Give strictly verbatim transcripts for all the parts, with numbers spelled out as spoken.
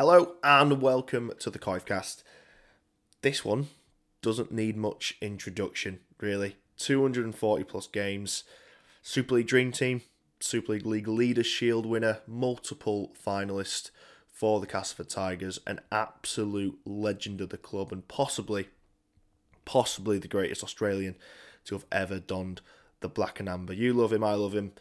Hello and welcome to the COIFcast. This one doesn't need much introduction, really. two hundred forty plus games, Super League Dream Team, Super League League Leader Shield winner, multiple finalist for the Castleford Tigers, an absolute legend of the club and possibly, possibly the greatest Australian to have ever donned the black and amber. You love him, I love him.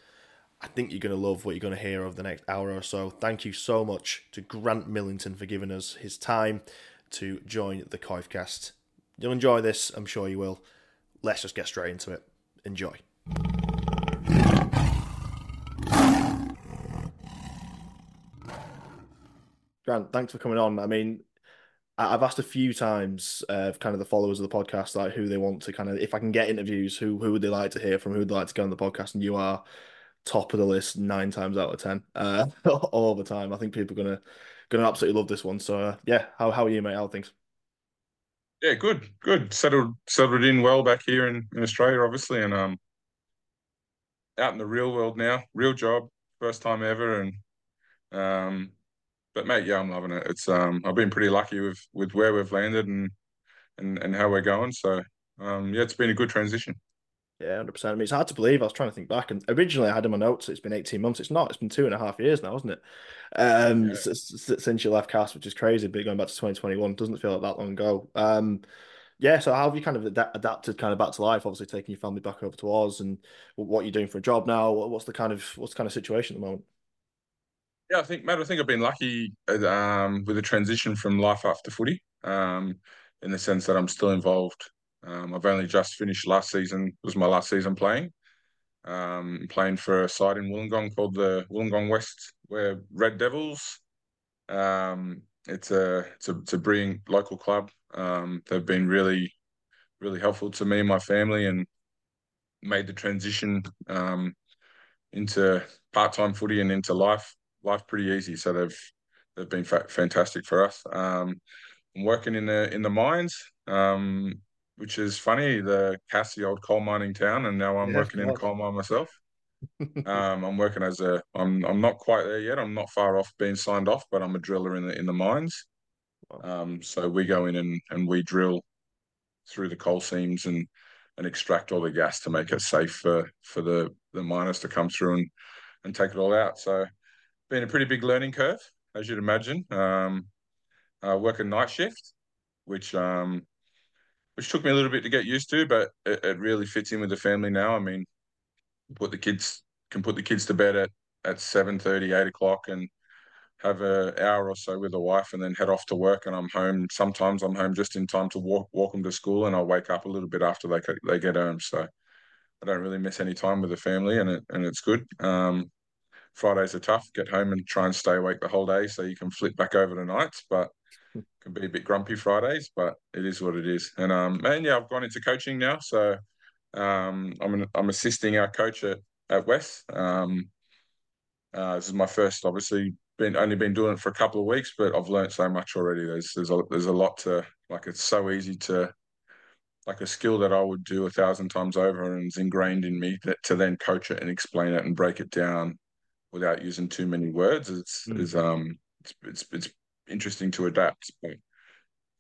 I think you're going to love what you're going to hear over the next hour or so. Thank you so much to Grant Millington for giving us his time to join the COIFcast. You'll enjoy this, I'm sure you will. Let's just get straight into it. Enjoy. Grant, thanks for coming on. I mean, I've asked a few times of uh, kind of the followers of the podcast, like who they want to kind of, if I can get interviews, who who would they like to hear from, who would they like to go on the podcast, and you are top of the list nine times out of ten, uh, all the time. I think people are gonna gonna absolutely love this one. So uh, yeah, how how are you, mate? How are things? Yeah, good, good. Settled settled in well back here in, in Australia, obviously, and um, out in the real world now. Real job, first time ever, and um, but mate, yeah, I'm loving it. It's um, I've been pretty lucky with with where we've landed and and and how we're going. So um, yeah, it's been a good transition. Yeah, one hundred percent. I mean, it's hard to believe. I was trying to think back, and originally I had in my notes it's been eighteen months. It's not. It's been two and a half years now, hasn't it? Um, yeah. since, since you left Cas, which is crazy, but going back to twenty twenty-one, doesn't feel like that long ago. Um, yeah, so how have you kind of ad- adapted kind of back to life, obviously taking your family back over to Oz, and what you're doing for a job now? What's the kind of what's the kind of situation at the moment? Yeah, I think, Matt, I think I've been lucky um, with the transition from life after footy um, in the sense that I'm still involved. Um, I've only just finished last season. It was my last season playing. Um, playing for a side in Wollongong called the Wollongong West Red Devils. Um, it's a it's a it's a brilliant local club. Um, they've been really, really helpful to me and my family, and made the transition um, into part-time footy and into life life pretty easy. So they've they've been fa- fantastic for us. Um, I'm working in the in the mines. Um, Which is funny, the Cassie old coal mining town, and now I'm yeah, working in a coal mine myself. um, I'm working as a, I'm I'm not quite there yet. I'm not far off being signed off, but I'm a driller in the in the mines. Um, so we go in and, and we drill through the coal seams and and extract all the gas to make it safe for for the the miners to come through and and take it all out. So, been a pretty big learning curve, as you'd imagine. Um, I work a night shift, which um. which took me a little bit to get used to, but it, it really fits in with the family now. I mean, put the kids can put the kids to bed at, at seven thirty, eight o'clock, and have an hour or so with the wife, and then head off to work, and I'm home. Sometimes I'm home just in time to walk walk them to school, and I'll wake up a little bit after they they get home. So I don't really miss any time with the family, and, it, and it's good. Um, Fridays are tough. Get home and try and stay awake the whole day so you can flip back over to nights, but can be a bit grumpy Fridays, but it is what it is. And um, and yeah, I've gone into coaching now, so um, I'm an, I'm assisting our coach at at West. Um, uh, this is my first, obviously, been only been doing it for a couple of weeks, but I've learned so much already. There's there's a there's a lot to like. It's so easy to like a skill that I would do a thousand times over, and it's ingrained in me that to then coach it and explain it and break it down without using too many words. It's mm. is um it's it's, it's interesting to adapt, but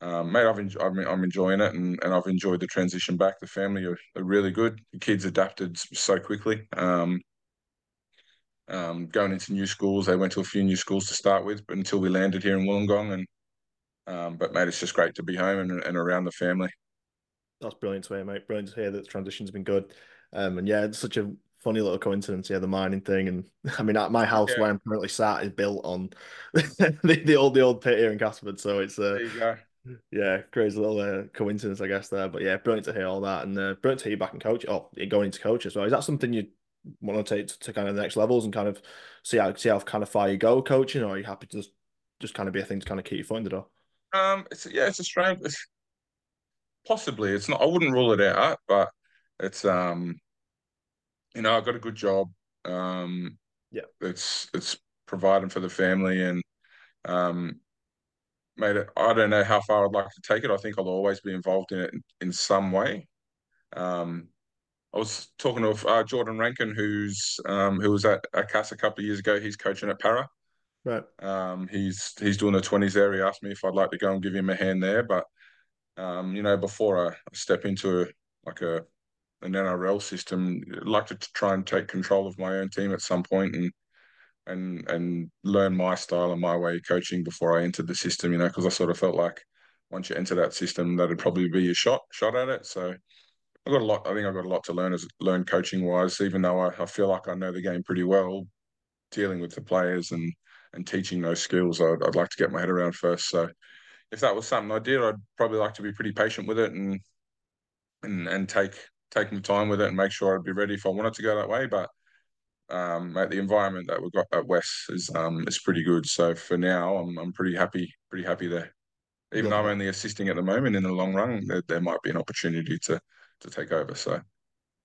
um, mate, I've enjoyed, I'm enjoying it, and, and I've enjoyed the transition back. The family are, are really good. The kids adapted so quickly. Um, um, going into new schools, they went to a few new schools to start with, but until we landed here in Wollongong, and um, but mate, it's just great to be home and, and around the family. That's brilliant to hear, mate. Brilliant to hear that the transition's been good. Um, and yeah, it's such a funny little coincidence, yeah, the mining thing. And I mean, at my house yeah. where I'm currently sat is built on the, the old the old pit here in Castleford. So it's uh, yeah, crazy little uh, coincidence, I guess, there. But yeah, brilliant to hear all that, and uh, brilliant to hear you back in coach. Oh, going into coach as well. Is that something you want to take to, to kind of the next levels and kind of see how see how kind of far you go coaching, or are you happy to just, just kind of be a thing to kind of keep your foot in the door? Um, it's, yeah, it's a strange. It's, possibly, it's not. I wouldn't rule it out, but it's um. You know, I got a good job. Um, yeah, it's it's providing for the family, and um, made it. I don't know how far I'd like to take it. I think I'll always be involved in it in, in some way. Um, I was talking to uh, Jordan Rankin, who's um, who was at, at Cas a couple of years ago. He's coaching at Para, Right. Um, he's he's doing the twenties there. He asked me if I'd like to go and give him a hand there. But, um, you know, before I step into like a an N R L system, I'd like to try and take control of my own team at some point and and and learn my style and my way of coaching before I entered the system, you know, because I sort of felt like once you enter that system, that'd probably be your shot shot at it. So I've got a lot. I think I've got a lot to learn as learn coaching wise, even though I, I feel like I know the game pretty well, dealing with the players and and teaching those skills, I'd, I'd like to get my head around first. So if that was something I did, I'd probably like to be pretty patient with it and and and take take my time with it and make sure I'd be ready if I wanted to go that way. But um, mate, the environment that we've got at West is um is pretty good. So for now, I'm I'm pretty happy, pretty happy there. Even yeah. though I'm only assisting at the moment, in the long run, there, there might be an opportunity to to take over. So,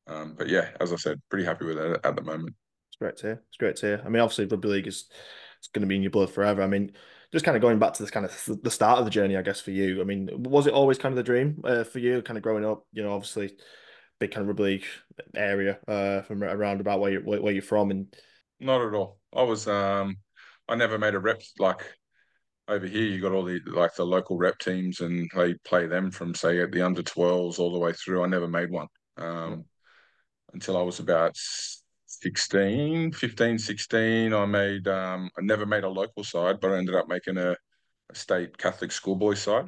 um, but yeah, as I said, pretty happy with it at the moment. It's great to hear. It's great to hear. I mean, obviously, rugby league is it's going to be in your blood forever. I mean, just kind of going back to this kind of the start of the journey, I guess, for you. I mean, was it always kind of the dream uh, for you, kind of growing up? You know, obviously, big kind of rugby league area uh, from around about where you're where you're from, and not at all. I was um, I never made a rep like. Over here, you got all the like the local rep teams, and they play them from say at the under twelves all the way through. I never made one um, until I was about sixteen, fifteen, sixteen. I made um, I never made a local side, but I ended up making a, a state Catholic schoolboy side,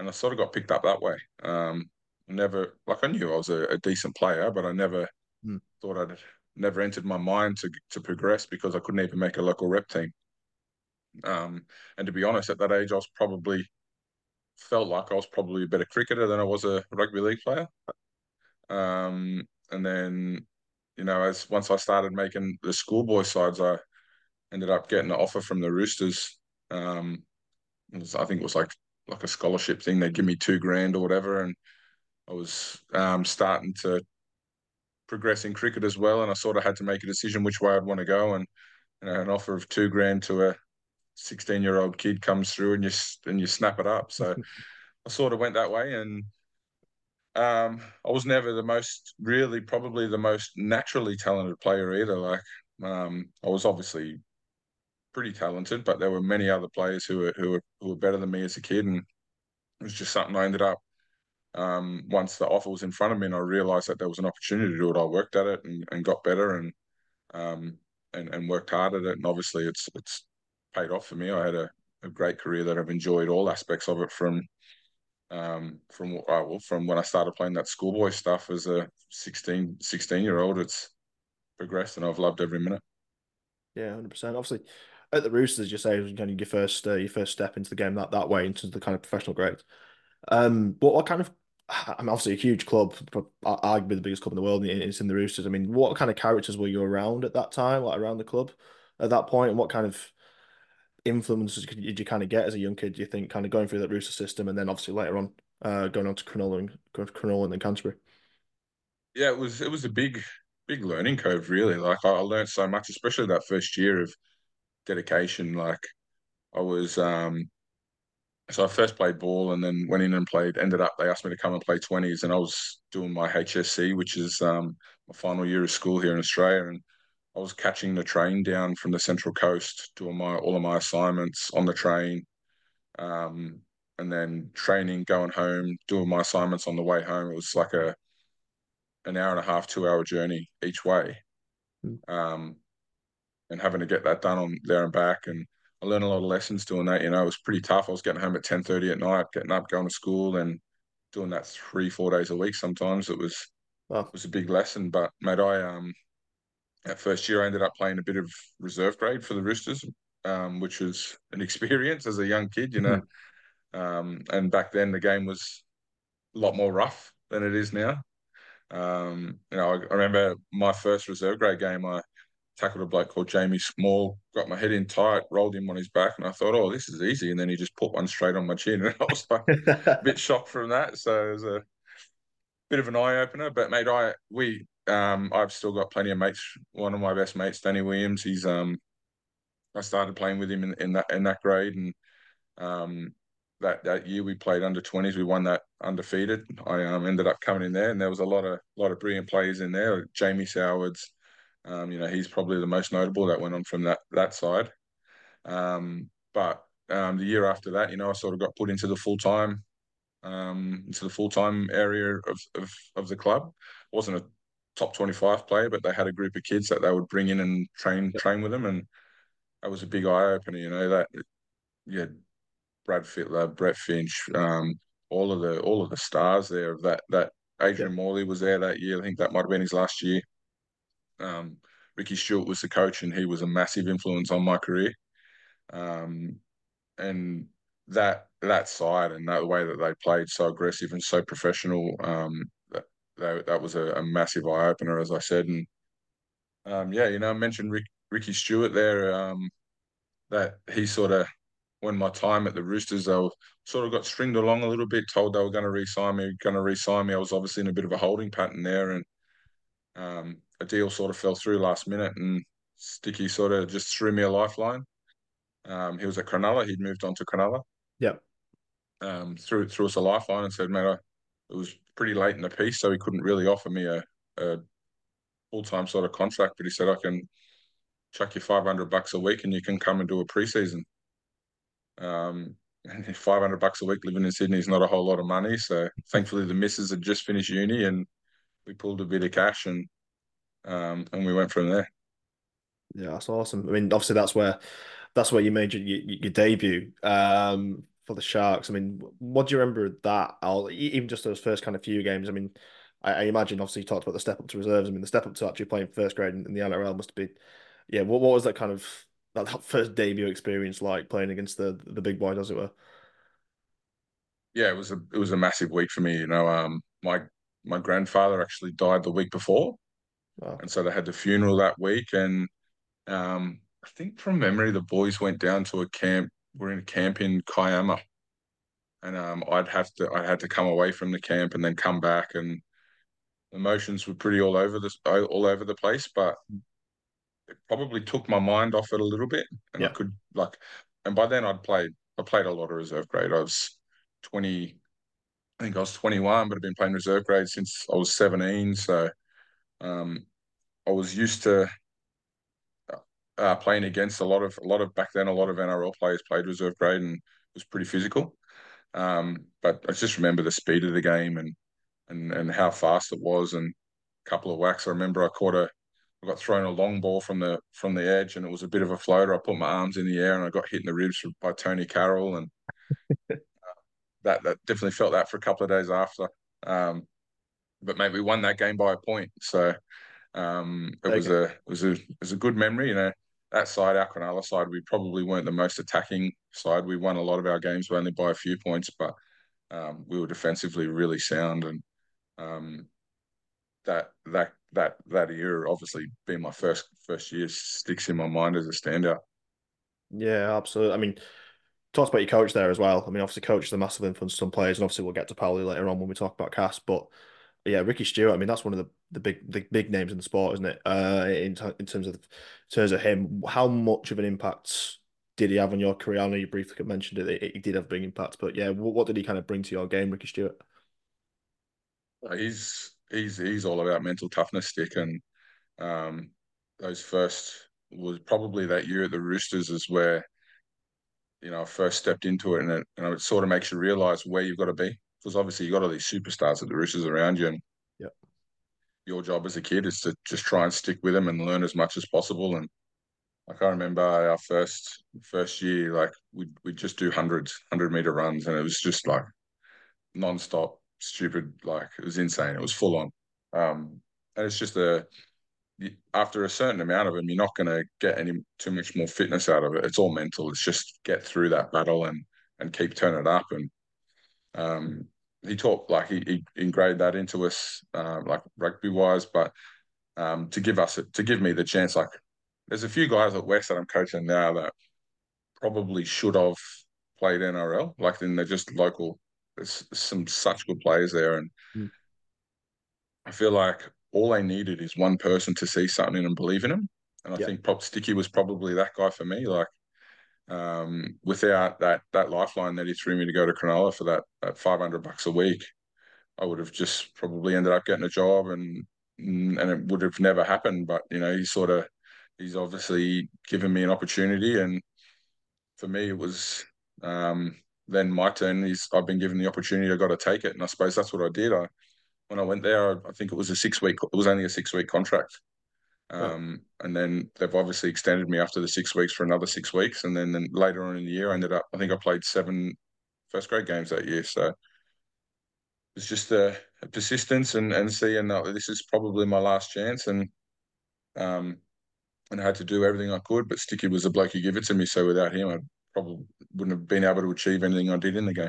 and I sort of got picked up that way. Um, I never like I knew I was a, a decent player, but I never mm. thought I'd never entered my mind to to progress because I couldn't even make a local rep team. Um, and to be honest, at that age, I was probably felt like I was probably a better cricketer than I was a rugby league player. Um, and then, you know, as once I started making the schoolboy sides, I ended up getting an offer from the Roosters. Um, it was, I think it was like like a scholarship thing. They'd give me two grand or whatever, and I was um, starting to progress in cricket as well. And I sort of had to make a decision which way I'd want to go. And you know, an offer of two grand to a sixteen-year-old kid comes through and you and you snap it up. So I sort of went that way, and um, I was never the most, really, probably the most naturally talented player either. Like um, I was obviously pretty talented, but there were many other players who were who were who were better than me as a kid, and it was just something I ended up. Um, once the offer was in front of me, and I realised that there was an opportunity to do it, I worked at it and, and got better, and um, and and worked hard at it, and obviously it's it's. paid off for me. I had a, a great career that I've enjoyed all aspects of it from um, from what I will from when I started playing that schoolboy stuff as a sixteen year old. It's progressed and I've loved every minute. Yeah, one hundred percent. Obviously, at the Roosters, you say kind of your first uh, your first step into the game that that way into the kind of professional grade. Um, but what kind of I'm obviously a huge club, arguably the biggest club in the world, and it's in the Roosters. I mean, what kind of characters were you around at that time, like around the club at that point, and what kind of influences did you kind of get as a young kid, do you think, kind of going through that Rooster system and then obviously later on uh, going on to Cronulla and, Cronulla and then Canterbury? Yeah, it was it was a big, big learning curve, really. Like, I learned so much, especially that first year of dedication. Like, I was... Um, so I first played ball and then went in and played, ended up, they asked me to come and play twenties, and I was doing my H S C, which is um, my final year of school here in Australia, and I was catching the train down from the Central Coast, doing my all of my assignments on the train, um, and then training, going home, doing my assignments on the way home. It was like a an hour and a half, two hour journey each way, um, and having to get that done on there and back. And I learned a lot of lessons doing that. You know, it was pretty tough. I was getting home at ten thirty at night, getting up, going to school, and doing that three, four days a week. Sometimes it was wow. it was a big lesson, but mate, I um. That first year, I ended up playing a bit of reserve grade for the Roosters, um, which was an experience as a young kid, you know. Mm-hmm. Um, and back then, the game was a lot more rough than it is now. Um, you know, I, I remember my first reserve grade game, I tackled a bloke called Jamie Small, got my head in tight, rolled him on his back, and I thought, oh, this is easy. And then he just put one straight on my chin, and I was like a bit shocked from that. So it was a bit of an eye-opener. But, mate, I we... Um, I've still got plenty of mates. One of my best mates, Danny Williams, he's um, I started playing with him in, in that in that grade, and um, that that year we played under twenties. We won that undefeated. I um, ended up coming in there, and there was a lot of lot of brilliant players in there. Jamie Sowards, um, you know, he's probably the most notable that went on from that that side. Um, but um, the year after that, you know, I sort of got put into the full-time um, into the full-time area of, of, of the club. I wasn't a top twenty-five player, but they had a group of kids that they would bring in and train train with them, and that was a big eye-opener, you know, that, yeah, Brad Fittler, Brett Finch, um, all of the all of the stars there of that that Adrian yeah. Morley was there that year. I think that might have been his last year. Um, Ricky Stewart was the coach, and he was a massive influence on my career. Um, and that that side and that way that they played, so aggressive and so professional, um, that that, that was a, a massive eye opener, as I said. And um, yeah, you know, I mentioned Rick, Ricky Stewart there. Um, that he sort of, when my time at the Roosters, they were, sort of got stringed along a little bit, told they were going to re-sign me, going to re-sign me. I was obviously in a bit of a holding pattern there, and um, a deal sort of fell through last minute, and Sticky sort of just threw me a lifeline. Um, he was at Cronulla. He'd moved on to Cronulla. Yeah. Um, threw, threw us a lifeline and said, mate, I, it was pretty late in the piece, so he couldn't really offer me a, a full-time sort of contract, but he said, I can chuck you five hundred bucks a week and you can come and do a pre-season. Um, and five hundred bucks a week living in Sydney is not a whole lot of money. So thankfully the missus had just finished uni and we pulled a bit of cash and, um, and we went from there. Yeah, that's awesome. I mean, obviously that's where, that's where you made your, your, your debut, um, for the Sharks. I mean, what do you remember of that? I'll, even just those first kind of few games. I mean, I, I imagine obviously you talked about the step up to reserves. I mean, the step up to actually playing first grade in, in the N R L must have been, yeah. What, what was that kind of, that first debut experience like playing against the the big boys, as it were? Yeah, it was a it was a massive week for me. You know, um, my my grandfather actually died the week before, wow. and so they had the funeral that week. And um, I think from memory, the boys went down to a camp. We're in a camp in Kiama, and um, I'd have to I had to come away from the camp and then come back, and emotions were pretty all over the all over the place, but. It probably took my mind off it a little bit, and yeah. I could like, and by then I'd played. I played a lot of reserve grade. I was twenty, I think I was twenty-one, but I've been playing reserve grade since I was seventeen. So, um, I was used to uh, playing against a lot of a lot of back then. A lot of N R L players played reserve grade, and it was pretty physical. Um, but I just remember the speed of the game and and and how fast it was, and a couple of whacks. I remember I caught a. I got thrown a long ball from the from the edge, and it was a bit of a floater. I put my arms in the air, and I got hit in the ribs by Tony Carroll, and uh, that that definitely felt that for a couple of days after. Um, but mate, we won that game by a point, so um, it okay. was a it was a it was a good memory. You know, that side, our Cronulla side, we probably weren't the most attacking side. We won a lot of our games only by a few points, but um, we were defensively really sound, and um, that that. That that era, obviously, being my first first year, sticks in my mind as a standout. Yeah, absolutely. I mean, talked about your coach there as well. I mean, obviously, coach is a massive influence on some players, and obviously, we'll get to Paulie later on when we talk about Cass. But yeah, Ricky Stewart. I mean, that's one of the, the big the big names in the sport, isn't it? Uh, in t- in terms of in terms of him, how much of an impact did he have on your career? I know you briefly mentioned it. He did have a big impact, but yeah, what, what did he kind of bring to your game, Ricky Stewart? He's He's he's all about mental toughness, Stick, and um, those first was probably that year at the Roosters is where you know I first stepped into it, and it, and it sort of makes you realise where you've got to be, because obviously you've got all these superstars at the Roosters around you, and yep. your job as a kid is to just try and stick with them and learn as much as possible. And like I remember our first first year, like we we just do hundreds, hundred meter runs, and it was just like non-stop. Stupid, like it was insane. It was full on, um, and it's just a after a certain amount of them, you're not going to get any too much more fitness out of it. It's all mental. It's just get through that battle and and keep turning up. And um, he taught like he, he engraved that into us, uh, like rugby wise, but um, to give us to give me the chance. Like there's a few guys at West that I'm coaching now that probably should have played N R L. Like then they're just local. There's some such good players there, and mm. I feel like all they needed is one person to see something in and believe in them. And I yeah. think Pop Sticky was probably that guy for me. Like, um, without that that lifeline that he threw me to go to Cronulla for that that five hundred bucks a week, I would have just probably ended up getting a job, and and it would have never happened. But you know, he sort of he's obviously given me an opportunity, and for me, it was um, then my turn. Is I've been given the opportunity. I got to take it, and I suppose that's what I did. I when I went there, I, I think it was a six week. It was only a six week contract, um, oh. and then they've obviously extended me after the six weeks for another six weeks, and then, then later on in the year, I ended up. I think I played seven first grade games that year, so. It's just the persistence and, and seeing that this is probably my last chance, and um, and I had to do everything I could. But Sticky was the bloke who gave it to me, so without him, I probably wouldn't have been able to achieve anything I did in the game.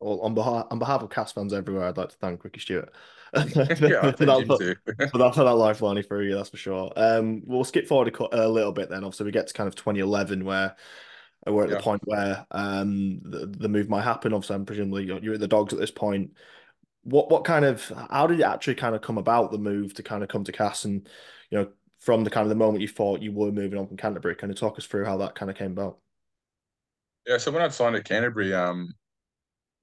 Well, on behalf on behalf of Cas fans everywhere, I'd like to thank Ricky Stewart yeah, for, that, for that for that lifeline he threw you. That's for sure. Um, we'll skip forward a, a little bit then. Obviously, we get to kind of twenty eleven where. We're at yeah. the point where um the, the move might happen. Obviously, I'm presumably you're, you're at the Dogs at this point. What what kind of how did it actually kind of come about, the move to kind of come to Cas, and you know from the kind of the moment you thought you were moving on from Canterbury? Kind of talk us through how that kind of came about. Yeah, so when I'd signed at Canterbury, um,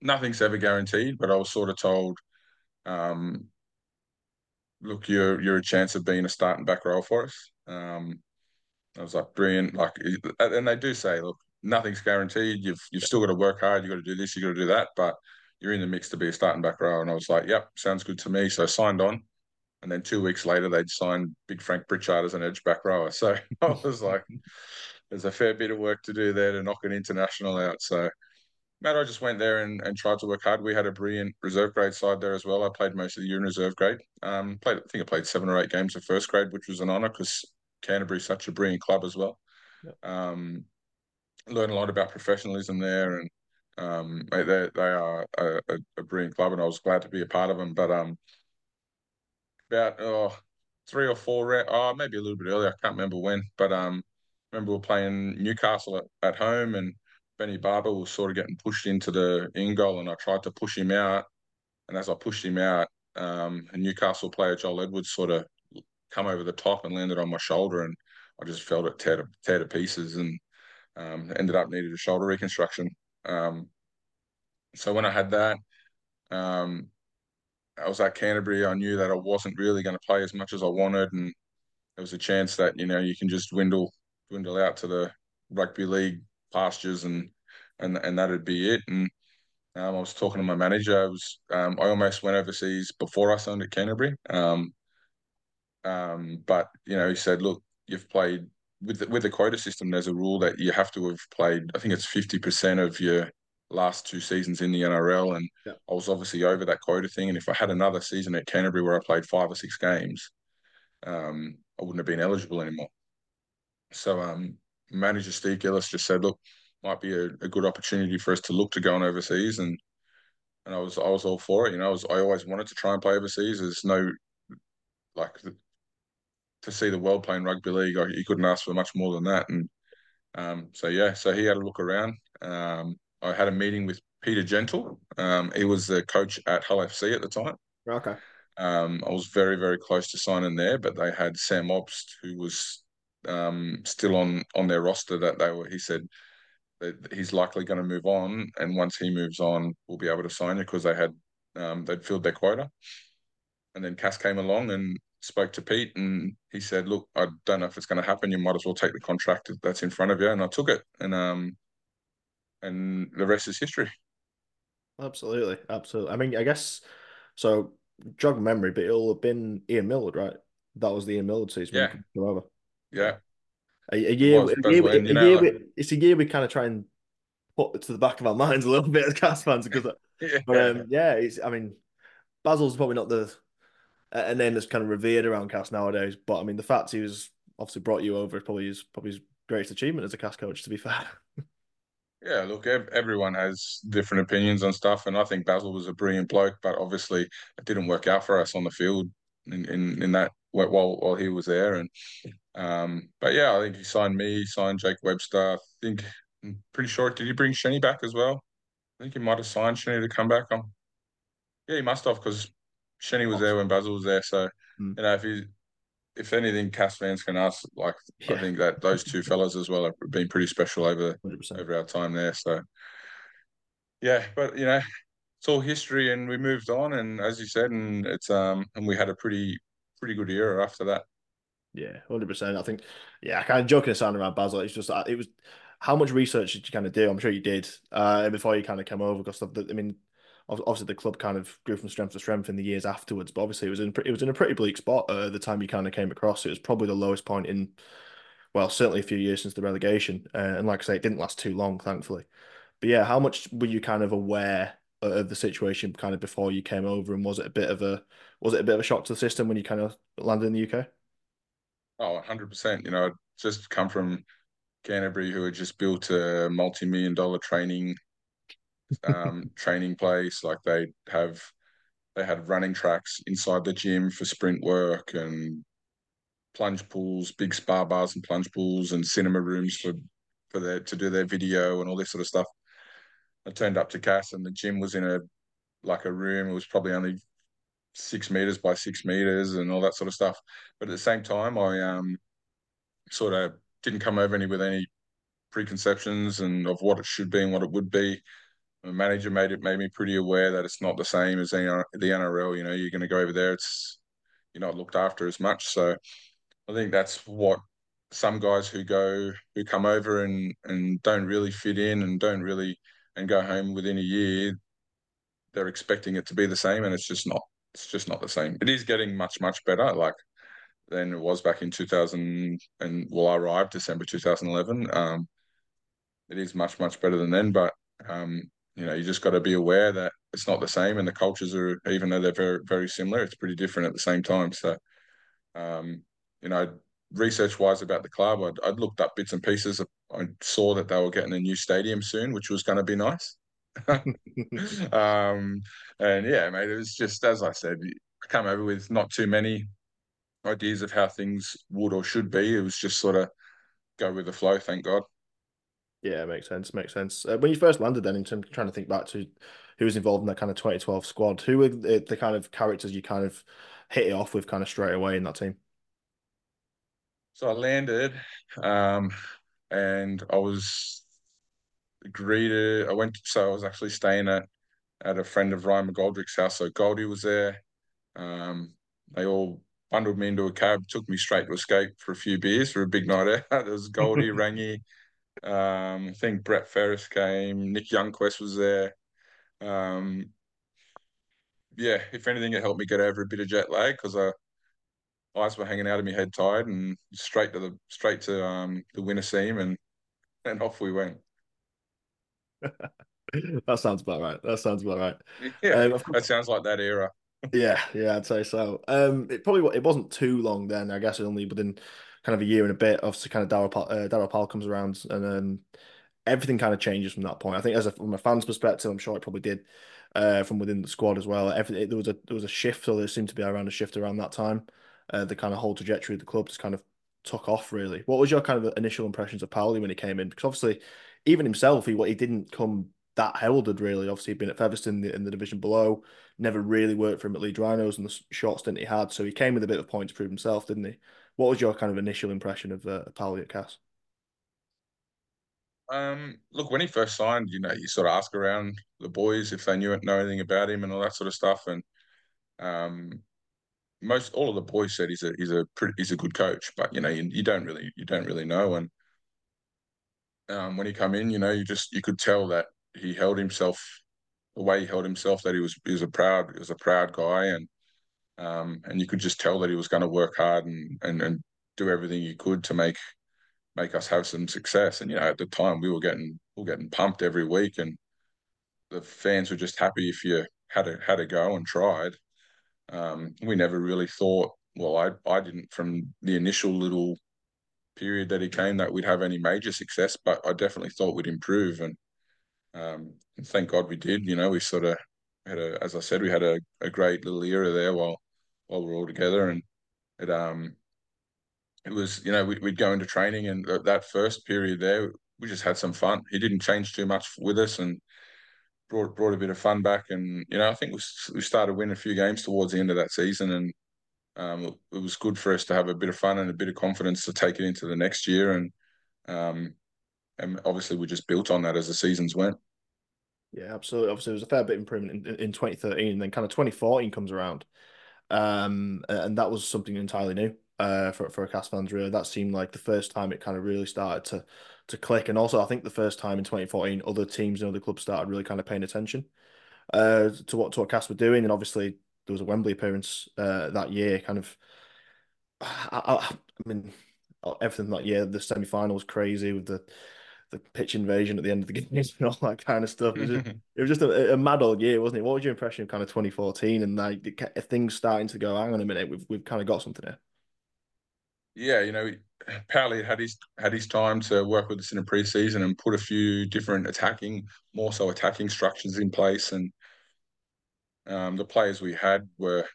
nothing's ever guaranteed, but I was sort of told, um, look, you're you're a chance of being a starting back row for us. Um, I was like, brilliant, like, and they do say, look. Nothing's guaranteed. You've you've still got to work hard. You've got to do this. You've got to do that. But you're in the mix to be a starting back row. And I was like, yep, sounds good to me. So I signed on. And then two weeks later, they'd signed Big Frank Pritchard as an edge back rower. So I was like, there's a fair bit of work to do there to knock an international out. So, Matt, I just went there and, and tried to work hard. We had a brilliant reserve grade side there as well. I played most of the year in reserve grade. Um, played, I think I played seven or eight games of first grade, which was an honour because Canterbury's such a brilliant club as well. Yep. Um learn a lot about professionalism there, and um, they they are a, a brilliant club, and I was glad to be a part of them. But um, about oh, three or four, round, oh maybe a little bit earlier, I can't remember when. But um, I remember we were playing Newcastle at, at home, and Benny Barber was sort of getting pushed into the in goal, and I tried to push him out, and as I pushed him out, um, a Newcastle player Joel Edwards sort of come over the top and landed on my shoulder, and I just felt it tear to, tear to pieces, and Um, ended up needed a shoulder reconstruction. Um, so when I had that, um, I was at Canterbury. I knew that I wasn't really going to play as much as I wanted, and there was a chance that you know you can just dwindle dwindle out to the rugby league pastures, and and and that'd be it. And um, I was talking to my manager. I was um, I almost went overseas before I signed at Canterbury, um, um, but you know he said, "Look, you've played." With the, with the quota system, there's a rule that you have to have played, I think it's fifty percent of your last two seasons in the N R L. And yeah. I was obviously over that quota thing. And if I had another season at Canterbury where I played five or six games, um, I wouldn't have been eligible anymore. So um, manager Steve Gillis just said, look, might be a, a good opportunity for us to look to going overseas. And and I was I was all for it. You know, I, was, I always wanted to try and play overseas. There's no, like... The, to see the world playing rugby league, I, you couldn't ask for much more than that. And um, so, yeah, so he had a look around. Um, I had a meeting with Peter Gentle. Um, he was the coach at Hull F C at the time. Okay. Um, I was very, very close to signing there, but they had Sam Obst, who was um, still on on their roster that they were, he said, that he's likely going to move on. And once he moves on, we'll be able to sign you because they had, um, they'd filled their quota. And then Cas came along and spoke to Pete, and he said, look, I don't know if it's going to happen. You might as well take the contract that's in front of you. And I took it, and um, and the rest is history. Absolutely. Absolutely. I mean, I guess, so jog memory, but it'll have been Ian Millward, right? That was the Ian Millward season. Yeah. Over. Yeah. A, a year, it a year, when, a know, year like... we, it's a year we kind of try and put to the back of our minds a little bit as Cas fans. Because, yeah. But um, yeah, it's, I mean, Basil's probably not the, and then it's kind of revered around Cas nowadays. But I mean, the fact he was obviously brought you over is probably his probably his greatest achievement as a Cas coach, to be fair. Yeah, look, ev everyone has different opinions on stuff, and I think Basil was a brilliant bloke, but obviously it didn't work out for us on the field in in, in that while while he was there. And um, but yeah, I think he signed me, he signed Jake Webster. I think I'm pretty sure did he bring Shenny back as well? I think he might have signed Shenny to come back. Um, yeah, he must have because. Shenny was there when Basil was there, so mm. you know if he, if anything, Cas fans can ask. Like yeah. I think that those two fellas as well have been pretty special over one hundred percent. Over our time there. So yeah, but you know it's all history, and we moved on, and as you said, and it's um and we had a pretty pretty good era after that. Yeah, one hundred percent. I think yeah, I kind of joking aside around Basil. It's just it was how much research did you kind of do? I'm sure you did uh, before you kind of came over, because I mean, obviously the club kind of grew from strength to strength in the years afterwards. But obviously it was in it was in a pretty bleak spot uh, at the time you kind of came across. It was probably the lowest point in, well, certainly a few years since the relegation. Uh, and like I say, it didn't last too long, thankfully. But yeah, how much were you kind of aware of the situation kind of before you came over, and was it a bit of a was it a bit of a shock to the system when you kind of landed in the U K? Oh, one hundred percent. You know, I'd just come from Canterbury, who had just built a multi-million dollar training um, training place. Like they have, they had running tracks inside the gym for sprint work and plunge pools, big spa bars and plunge pools, and cinema rooms for for their to do their video and all this sort of stuff. I turned up to Cass and the gym was in a like a room. It was probably only six meters by six meters and all that sort of stuff. But at the same time, I um sort of didn't come over any with any preconceptions and of what it should be and what it would be. My manager made it made me pretty aware that it's not the same as the N R L. You know, you're going to go over there, it's you're not looked after as much. So I think that's what some guys who go who come over and and don't really fit in and don't really. and go home within a year, they're expecting it to be the same, and it's just not. It's just not the same. It is getting much, much better, like, than it was back in two thousand, and, well, I arrived December two thousand eleven. Um, it is much, much better than then, but, um, you know, you just got to be aware that it's not the same, and the cultures are, even though they're very, very similar, it's pretty different at the same time. So, um, you know, research-wise about the club, I'd, I'd looked up bits and pieces. I saw that they were getting a new stadium soon, which was going to be nice. um, and, yeah, mate, it was just, as I said, I came over with not too many ideas of how things would or should be. It was just sort of go with the flow, thank God. Yeah, makes sense, makes sense. Uh, when you first landed then, in terms of trying to think back to who was involved in that kind of twenty twelve squad, who were the, the kind of characters you kind of hit it off with kind of straight away in that team? So I landed um, and I was greeted. I went, so I was actually staying at, at a friend of Ryan McGoldrick's house. So Goldie was there. Um, they all bundled me into a cab, took me straight to Escape for a few beers for a big night out. There was Goldie, Rangy. Um, I think Brett Ferris came. Nick Youngquest was there. Um, yeah, if anything, it helped me get over a bit of jet lag because I, eyes were hanging out of my head, tired, and straight to the straight to um the winter seam, and and off we went. That sounds about right. That sounds about right. Yeah, um, of course, that sounds like that era. yeah, yeah, I'd say so. Um, it probably it wasn't too long then. I guess only within kind of a year and a bit. Obviously, kind of Darryl uh, Darryl Powell comes around, and um, everything kind of changes from that point. I think, as a, from a fan's perspective, I'm sure it probably did. Uh, from within the squad as well. Everything there was a there was a shift. So there seemed to be around a shift around that time. Uh, the kind of whole trajectory of the club just kind of took off, really. What was your kind of initial impressions of Powell when he came in? Because obviously, even himself, he what he didn't come that heralded, really. Obviously, he'd been at Featherstone in the, in the division below, never really worked for him at Leeds Rhinos in the short stint he had. So he came with a bit of a point to prove himself, didn't he? What was your kind of initial impression of uh, Powell at Cass? Um, look, when he first signed, you know, you sort of ask around the boys if they knew know anything about him and all that sort of stuff, and um. Most all of the boys said he's a he's a pretty, he's a good coach, but you know you, you don't really you don't really know. And um, when he come in, you know you just you could tell that he held himself the way he held himself. That he was he was a proud he was a proud guy, and um, and you could just tell that he was going to work hard and, and and do everything he could to make make us have some success. And you know at the time we were getting we were getting pumped every week, and the fans were just happy if you had a had a go and tried. Um, we never really thought, well, I, I didn't from the initial little period that he came that we'd have any major success, but I definitely thought we'd improve. And, um, and thank God we did. You know, we sort of had a, as I said, we had a, a great little era there while, while we were all together. And it, um, it was, you know, we, we'd go into training and th that first period there, we just had some fun. He didn't change too much with us and Brought brought a bit of fun back, and you know I think we we started winning a few games towards the end of that season, and um, it, it was good for us to have a bit of fun and a bit of confidence to take it into the next year, and um, and obviously we just built on that as the seasons went. Yeah, absolutely. Obviously, there was a fair bit of improvement in, in twenty thirteen, and then kind of twenty fourteen comes around, um, and that was something entirely new. uh, for for Cas fans, really. That seemed like the first time it kind of really started to to click, and also I think the first time in twenty fourteen, other teams and other clubs started really kind of paying attention uh, to what to what Cas were doing, and obviously there was a Wembley appearance uh, that year. Kind of, I, I, I mean, everything that year, the semi final was crazy with the. the pitch invasion at the end of the game and all that kind of stuff. It was just, it was just a, a mad old year, wasn't it? What was your impression of kind of twenty fourteen and like things starting to go, hang on a minute, we've we've kind of got something here? Yeah, you know, Powell had his had his time to work with us in the pre-season and put a few different attacking, more so attacking structures in place. And um, the players we had were,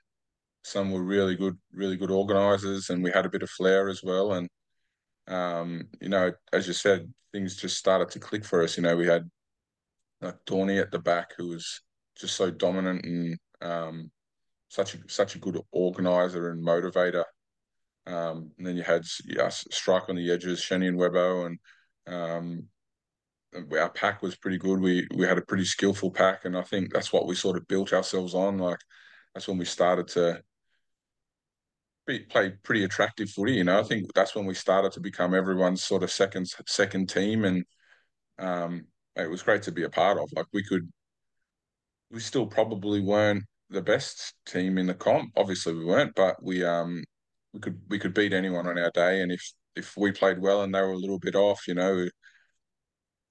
some were really good, really good organisers, and we had a bit of flair as well. And Um, you know, as you said, things just started to click for us. You know, we had like Dorney at the back, who was just so dominant and um, such a such a good organizer and motivator. Um, and then you had yeah, strike on the edges, Shenny and Webbo, and um, our pack was pretty good. We we had a pretty skillful pack, and I think that's what we sort of built ourselves on. Like that's when we started to play pretty attractive footy, you know. I think that's when we started to become everyone's sort of second second team, and um, it was great to be a part of. Like we could, we still probably weren't the best team in the comp. Obviously, we weren't, but we um we could we could beat anyone on our day. And if if we played well and they were a little bit off, you know,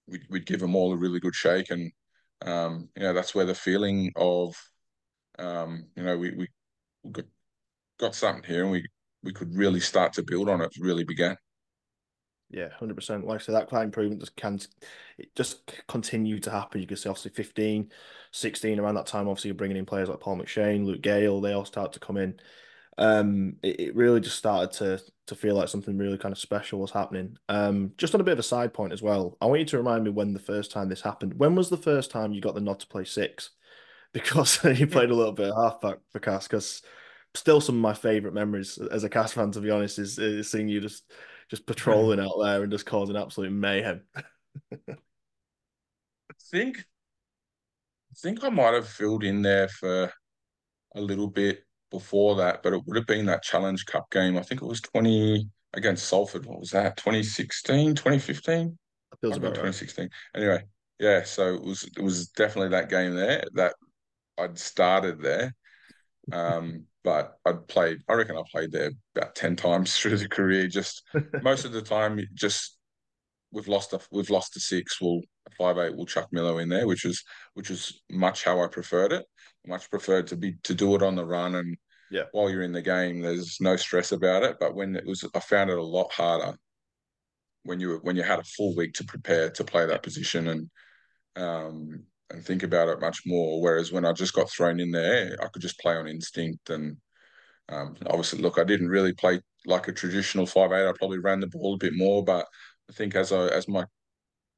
we'd we'd give them all a really good shake. And um, you know, that's where the feeling of um, you know, we we, we got. got something here and we, we could really start to build on it, really began. Yeah, one hundred percent. Like I said, that improvement just can it just continue to happen. You can see obviously fifteen, sixteen, around that time, obviously you're bringing in players like Paul McShane, Luke Gale, they all start to come in. Um, it, it really just started to to feel like something really kind of special was happening. Um, just on a bit of a side point as well, I want you to remind me when the first time this happened. When was the first time you got the nod to play six? Because you played a little bit of halfback for Cas, because still some of my favourite memories as a Cas fan, to be honest, is, is seeing you just just patrolling out there and just causing absolute mayhem. I think, I think I might have filled in there for a little bit before that, but it would have been that Challenge Cup game. I think it was twenty against Salford. What was that? twenty sixteen, twenty fifteen? That feels about twenty sixteen. Right. Anyway, yeah. So it was it was definitely that game there that I'd started there. Um, but I'd played, I reckon I played there about ten times through the career. Just most of the time, just we've lost a we've lost a six. We'll a five eight. We'll chuck Millo in there, which is which is much how I preferred it. Much preferred to be to do it on the run and yeah. While you're in the game, there's no stress about it. But when it was, I found it a lot harder when you when you had a full week to prepare to play that position and um. and think about it much more. Whereas when I just got thrown in there, I could just play on instinct. And um, obviously, look, I didn't really play like a traditional five eight. I probably ran the ball a bit more, but I think as I as my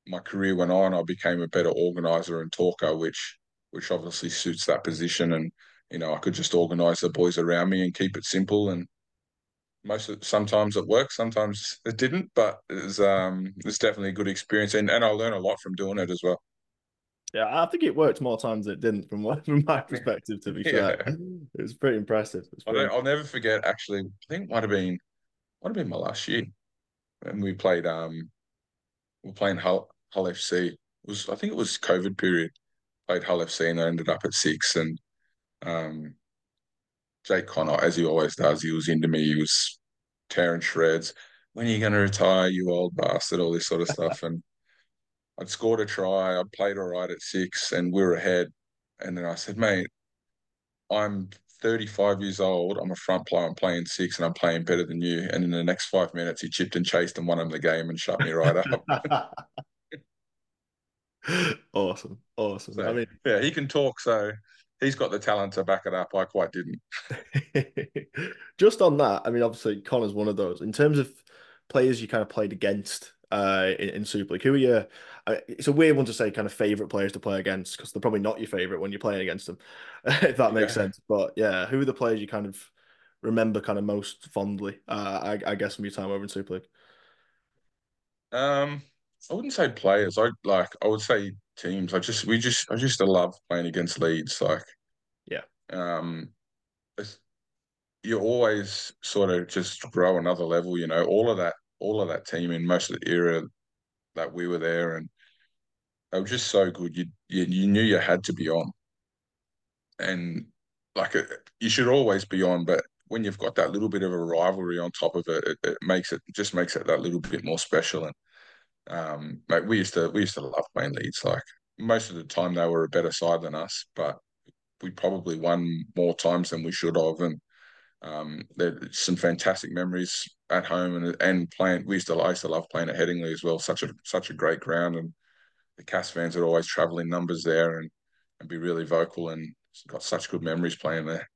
my career went on, I became a better organizer and talker, which which obviously suits that position. And you know, I could just organize the boys around me and keep it simple. And most of, sometimes it worked, sometimes it didn't. But it's um it's definitely a good experience, and and I learned a lot from doing it as well. Yeah, I think it worked more times than it didn't from my, from my perspective, to be fair. Yeah. It was pretty impressive. Was pretty I don't, I'll never forget, actually, I think it might have been might have been my last year. And we played um we were playing Hull Hull F C. It was I think it was COVID period. Played Hull F C and I ended up at six, and um Jake Connor, as he always does, he was into me, he was tearing shreds. When are you gonna retire, you old bastard, all this sort of stuff. And I'd scored a try, I played all right at six, and we were ahead. And then I said, mate, I'm thirty-five years old, I'm a front player, I'm playing six, and I'm playing better than you. And in the next five minutes, he chipped and chased and won him the game and shut me right up. Awesome, awesome. So, I mean, yeah, he can talk, so he's got the talent to back it up. I quite didn't. Just on that, I mean, obviously, Connor's one of those. In terms of players you kind of played against, Uh, in, in Super League, who are your? Uh, it's a weird one to say, kind of favorite players to play against, because they're probably not your favorite when you're playing against them, if that makes yeah. sense. But yeah, who are the players you kind of remember kind of most fondly? Uh, I, I guess from your time over in Super League. Um, I wouldn't say players. I like. I would say teams. I just we just I just love playing against Leeds. Like, yeah. Um, you always sort of just grow another level, you know. All of that, all of that team in most of the era that we were there, and they were just so good. You you, you knew you had to be on, and like a, you should always be on. But when you've got that little bit of a rivalry on top of it, it, it makes it just makes it that little bit more special. And um, mate, we used to we used to love playing Leeds. Like most of the time, they were a better side than us, but we probably won more times than we should have, and um, there's some fantastic memories at home and and playing. We used to I used to love playing at Headingley as well. Such a such a great ground, and the Cas fans would always travel in numbers there and and be really vocal, and got such good memories playing there.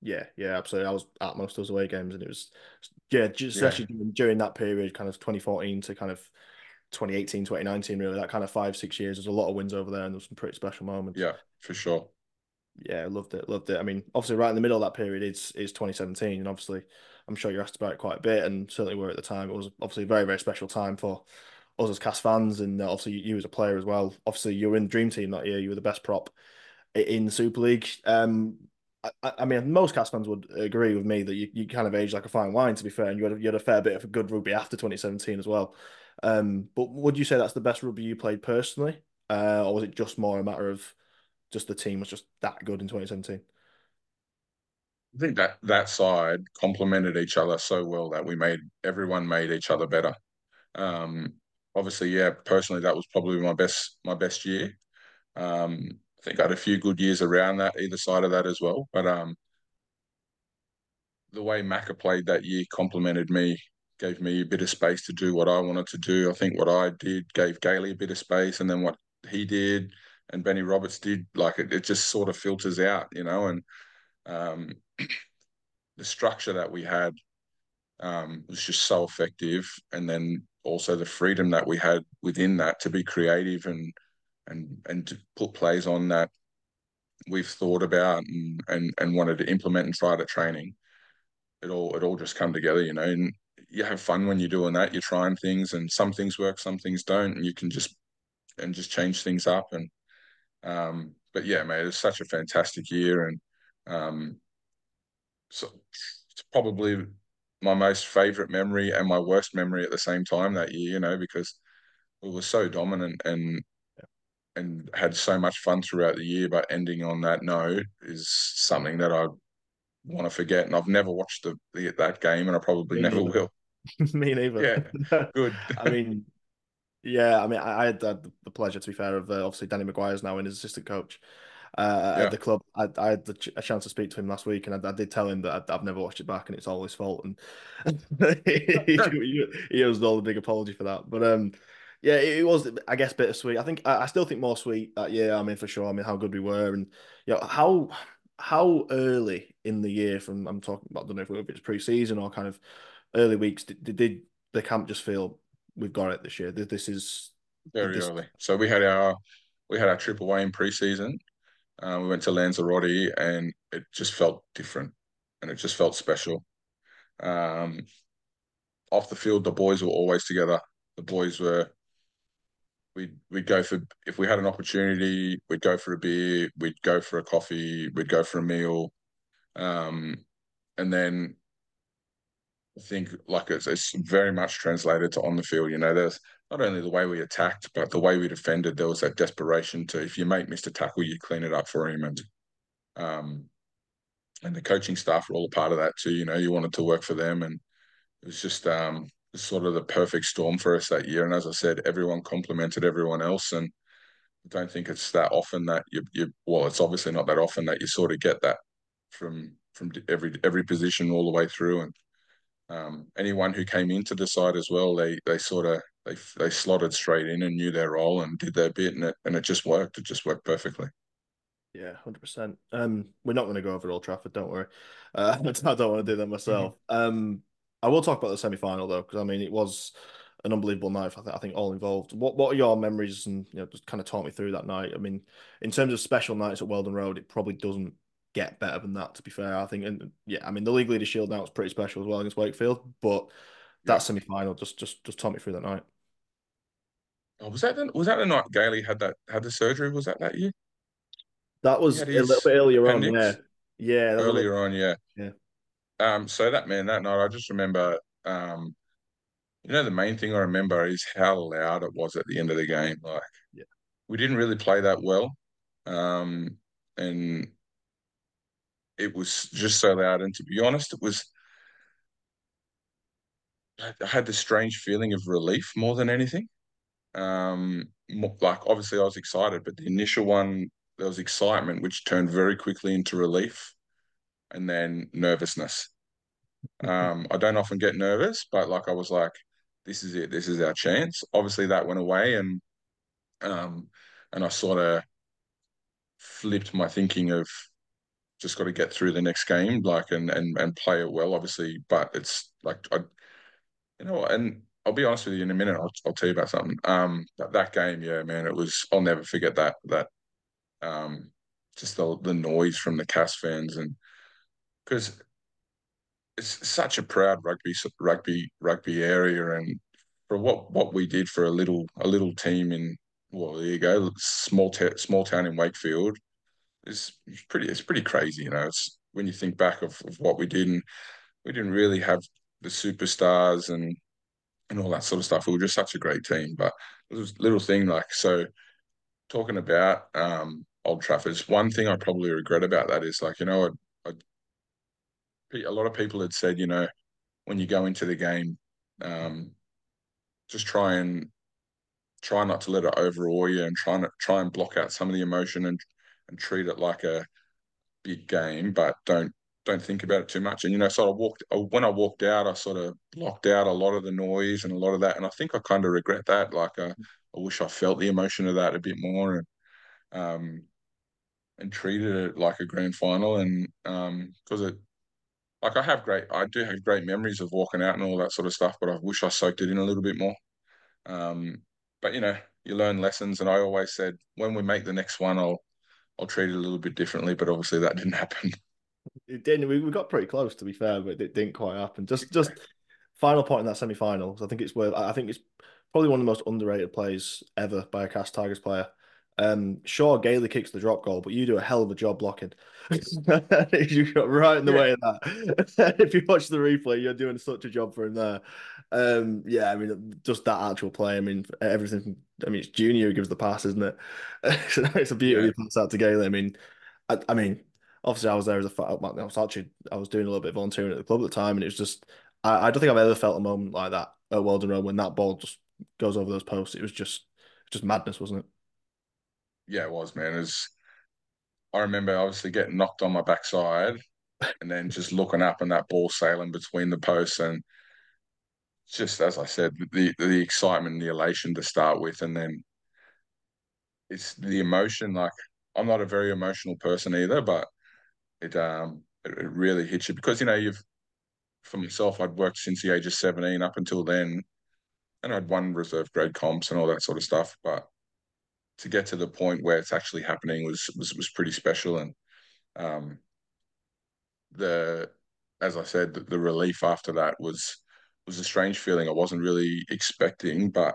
Yeah, yeah, absolutely. I was at most of those away games, and it was yeah, just yeah. especially during, during that period, kind of twenty fourteen to kind of twenty eighteen, twenty nineteen, really that kind of five six years. There's a lot of wins over there, and there was some pretty special moments. Yeah, for sure. Yeah, loved it, loved it. I mean, obviously right in the middle of that period is is twenty seventeen, and obviously I'm sure you're asked about it quite a bit, and certainly were at the time. It was obviously a very, very special time for us as Cas fans, and obviously you, you as a player as well. Obviously you were in the Dream Team that year, you were the best prop in the Super League. Um, I, I mean, most Cas fans would agree with me that you, you kind of aged like a fine wine, to be fair, and you had, you had a fair bit of good rugby after twenty seventeen as well. Um, but would you say that's the best rugby you played personally, uh, or was it just more a matter of just the team was just that good in twenty seventeen? I think that that side complemented each other so well that we made everyone made each other better. Um, obviously, yeah, personally, that was probably my best my best year. Um, I think I had a few good years around that, either side of that as well. But um, the way Macca played that year complemented me, gave me a bit of space to do what I wanted to do. I think what I did gave Gailey a bit of space, and then what he did and Benny Roberts did, like it, it just sort of filters out, you know. And um, the structure that we had um, was just so effective, and then also the freedom that we had within that to be creative and and and to put plays on that we've thought about and and and wanted to implement and try to training. It all it all just come together, you know. And you have fun when you're doing that. You're trying things, and some things work, some things don't, and you can just and just change things up. And Um, but yeah, mate, it was such a fantastic year, and um, so it's probably my most favourite memory and my worst memory at the same time that year, you know, because we were so dominant and yeah. and had so much fun throughout the year. But ending on that note is something that I want to forget, and I've never watched the, the, that game, and I probably Me never neither. will. Me neither. Yeah, good. I mean. Yeah, I mean, I had the pleasure, to be fair, of uh, obviously Danny Maguire's now in his assistant coach uh, yeah. at the club. I, I had the ch a chance to speak to him last week, and I, I did tell him that I'd, I've never watched it back, and it's all his fault. And he, he, he owes all the big apology for that. But um, yeah, it, it was, I guess, bittersweet. I think I, I still think more sweet that year. I mean, for sure. I mean, how good we were, and you know how how early in the year from I'm talking about. I don't know if it's pre-season or kind of early weeks. Did did the camp just feel? We've got it this year. This is very this... early. So we had our we had our trip away in pre-season. Uh, we went to Lanzarote, and it just felt different, and it just felt special. Um, off the field, the boys were always together. The boys were. We we'd go for if we had an opportunity, we'd go for a beer, we'd go for a coffee, we'd go for a meal, um, and then. I think like it's, it's very much translated to on the field. You know, there's not only the way we attacked, but the way we defended. There was that desperation to, if your mate missed a tackle, you clean it up for him. And um, and the coaching staff were all a part of that too. You know, you wanted to work for them, and it was just um sort of the perfect storm for us that year. And as I said, everyone complimented everyone else, and I don't think it's that often that you you well, it's obviously not that often that you sort of get that from from every every position all the way through. And Um, anyone who came into the side as well, they they sort of they they slotted straight in and knew their role and did their bit, and it and it just worked. It just worked perfectly. Yeah, one hundred percent. Um, we're not going to go over Old Trafford, don't worry. Uh, I don't want to do that myself. Mm-hmm. Um, I will talk about the semi final though, because I mean it was an unbelievable night. I think I think all involved. What what are your memories, and you know, just kind of talk me through that night? I mean, in terms of special nights at Weldon Road, it probably doesn't get better than that, to be fair, I think. And yeah, I mean, the League Leader Shield now is pretty special as well against Wakefield, but that yeah. semi-final just just just taught me through that night. Oh, was that the, was that the night Gailey had that had the surgery? Was that that year? That was a little bit earlier on, yeah. Yeah, earlier on, yeah. Yeah. Um, so that man, that night, I just remember, um, you know, the main thing I remember is how loud it was at the end of the game. Like, yeah. We didn't really play that well. Um, and it was just so loud. And to be honest, it was, I had this strange feeling of relief more than anything. Um, more, like, obviously I was excited, but the initial one, there was excitement, which turned very quickly into relief and then nervousness. um, I don't often get nervous, but like, I was like, this is it. This is our chance. Obviously that went away, and, um, and I sort of flipped my thinking of just got to get through the next game, like, and, and, and play it well, obviously, but it's like, I, you know, and I'll be honest with you in a minute. I'll, I'll tell you about something. Um, that, that game, yeah, man, it was, I'll never forget that, that, um, just the, the noise from the Cas fans, and because it's such a proud rugby, rugby, rugby area. And for what, what we did for a little, a little team in, well, there you go, small, t- small town in Wakefield, it's pretty, it's pretty crazy. You know, it's when you think back of, of what we did, and we didn't really have the superstars and, and all that sort of stuff. We were just such a great team, but it was a little thing like, so talking about um, Old Trafford's one thing I probably regret about that is like, you know, I, I, a lot of people had said, you know, when you go into the game, um, just try and try not to let it overawe you, and try, not, try and block out some of the emotion, and, and treat it like a big game, but don't, don't think about it too much. And, you know, sort of walked, when I walked out, I sort of blocked out a lot of the noise and a lot of that. And I think I kind of regret that. Like, I, I wish I felt the emotion of that a bit more, and, um, and treated it like a grand final. And, um, cause it, like I have great, I do have great memories of walking out and all that sort of stuff, but I wish I soaked it in a little bit more. Um, but you know, you learn lessons. And I always said, when we make the next one, I'll, I'll treat it a little bit differently, but obviously that didn't happen. It didn't. We got pretty close, to be fair, but it didn't quite happen. Just, just final point in that semi-final. I think it's worth. I think it's probably one of the most underrated plays ever by a Cas Tigers player. Um, Shaw gaily kicks the drop goal, but you do a hell of a job blocking. You got right in the yeah. way of that. If you watch the replay, you're doing such a job for him there. Um, yeah, I mean, just that actual play. I mean, everything. I mean, it's Junior who gives the pass, isn't it? It's a beautiful yeah. pass out to Gailey. I mean, I, I mean. Obviously, I was there as a fan. I was actually I was doing a little bit of volunteering at the club at the time, and it was just I, I don't think I've ever felt a moment like that at Weldon Road when that ball just goes over those posts. It was just just madness, wasn't it? Yeah, it was, man. It was, I remember obviously getting knocked on my backside, and then just looking up and that ball sailing between the posts, and just as I said, the the excitement, and the elation to start with, and then it's the emotion. Like, I'm not a very emotional person either, but It um it really hits you because, you know, you've, for myself, I'd worked since the age of seventeen up until then, and I'd won reserve grade comps and all that sort of stuff. But to get to the point where it's actually happening was was was pretty special. And um the as I said, the, the relief after that was was a strange feeling I wasn't really expecting, but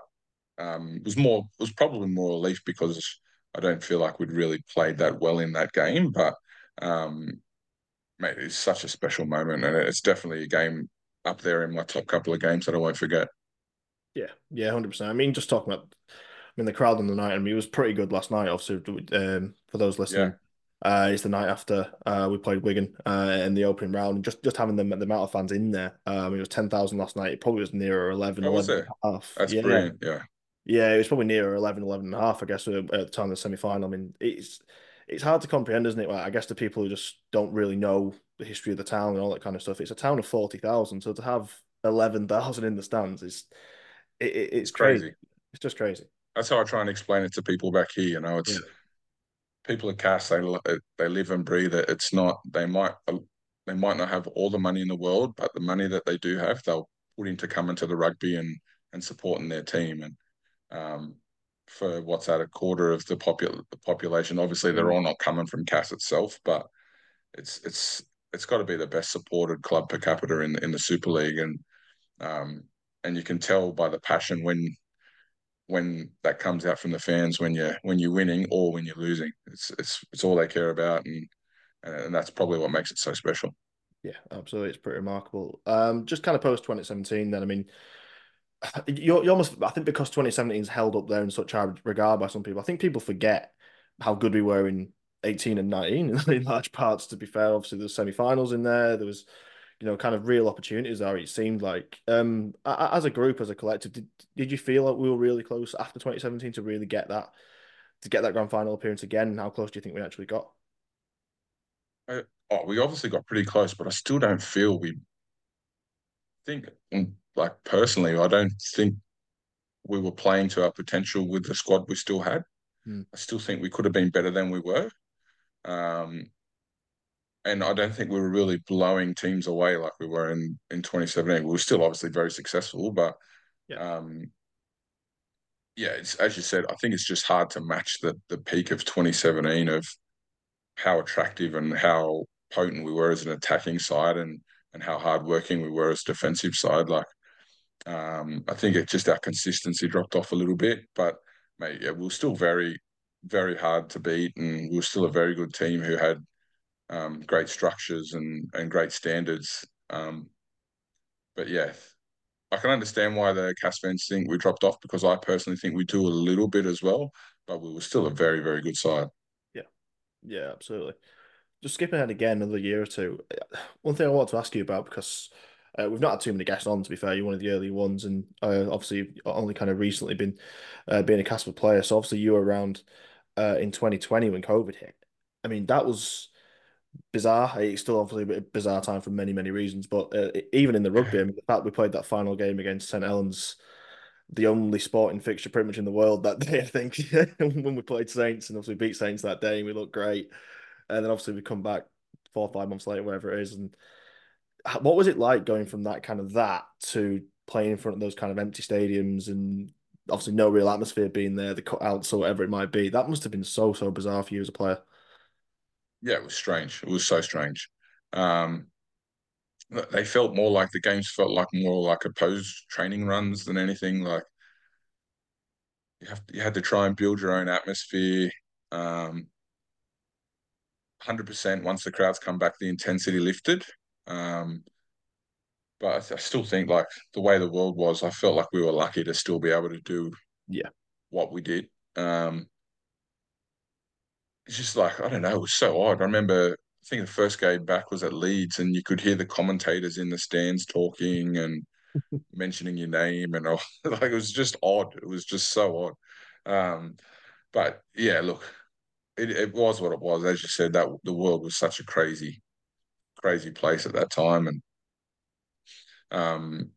um it was more it was probably more relief because I don't feel like we'd really played that well in that game, but. Um, mate, it's such a special moment, and it's definitely a game up there in my top couple of games that I won't forget. Yeah, yeah, one hundred percent. I mean, just talking about, I mean, the crowd on the night, I mean, it was pretty good last night, obviously, um, for those listening. Yeah. Uh, it's the night after uh, we played Wigan uh, in the opening round, and just, just having the, the amount of fans in there, um, it was ten thousand last night. It probably was nearer eleven, oh, eleven and a half. That's yeah. brilliant, yeah. Yeah, it was probably nearer eleven, eleven and a half, I guess, at the time of the semi-final. I mean, it's... It's hard to comprehend, isn't it? Like, I guess to people who just don't really know the history of the town and all that kind of stuff, it's a town of forty thousand. So to have eleven thousand in the stands is it, it, it's crazy. crazy. It's just crazy. That's how I try and explain it to people back here. You know, it's yeah. people at Cas, they they live and breathe it. It's not they might they might not have all the money in the world, but the money that they do have, they'll put into coming to the rugby and and supporting their team. And um for what's that, a quarter of the popul- population. Obviously, they're all not coming from Cas itself, but it's it's it's got to be the best supported club per capita in in the Super League, and um and you can tell by the passion when when that comes out from the fans when you when you're winning or when you're losing. It's it's it's all they care about, and and that's probably what makes it so special. Yeah, absolutely. It's pretty remarkable. Um, just kind of post twenty seventeen then, I mean, you're, you're almost, I think because twenty seventeen is held up there in such high regard by some people, I think people forget how good we were in eighteen and nineteen in large parts, to be fair. Obviously, there's semi-finals in there. There was, you know, kind of real opportunities there, it seemed like. Um, as a group, as a collective, did, did you feel like we were really close after twenty seventeen to really get that, to get that grand final appearance again? How close do you think we actually got? Uh, oh, we obviously got pretty close, but I still don't feel we think, like personally, I don't think we were playing to our potential with the squad we still had. Mm. I still think we could have been better than we were. Um, and I don't think we were really blowing teams away like we were in, in twenty seventeen. We were still obviously very successful, but yeah, um, yeah it's, as you said, I think it's just hard to match the, the peak of twenty seventeen of how attractive and how potent we were as an attacking side and and how hardworking we were as defensive side. Like, um, I think it just our consistency dropped off a little bit, but mate, yeah, we were still very, very hard to beat, and we were still a very good team who had um, great structures and and great standards. Um, but yeah, I can understand why the Cas fans think we dropped off, because I personally think we do a little bit as well, but we were still a very, very good side. Yeah, absolutely. Just skipping ahead again another year or two. One thing I want to ask you about, because uh, we've not had too many guests on, to be fair. You're one of the early ones, and uh, obviously you've only kind of recently been uh, being a Castleford player. So obviously you were around uh, in twenty twenty when COVID hit. I mean, that was bizarre. It's still obviously a bizarre time for many, many reasons. But uh, even in the rugby, I mean, the fact we played that final game against Saint Helens, the only sporting fixture pretty much in the world that day, I think, when we played Saints, and obviously beat Saints that day, and we looked great. And then obviously we come back four or five months later, whatever it is. And what was it like going from that kind of that to playing in front of those kind of empty stadiums and obviously no real atmosphere being there, the cutouts or whatever it might be? That must have been so, so bizarre for you as a player. Yeah, it was strange. It was so strange. Um, They felt more like the games felt like more like opposed training runs than anything. Like you have to, you had to try and build your own atmosphere. Um, one hundred percent once the crowds come back, the intensity lifted. Um, but I, I still think like the way the world was, I felt like we were lucky to still be able to do yeah what we did. Um, it's just like, I don't know, it was so odd. I remember... I think the first game back was at Leeds, and you could hear the commentators in the stands talking and mentioning your name and all. Like, it was just odd. It was just so odd. Um, but yeah, look, it, it was what it was. As you said, that the world was such a crazy, crazy place at that time, and um,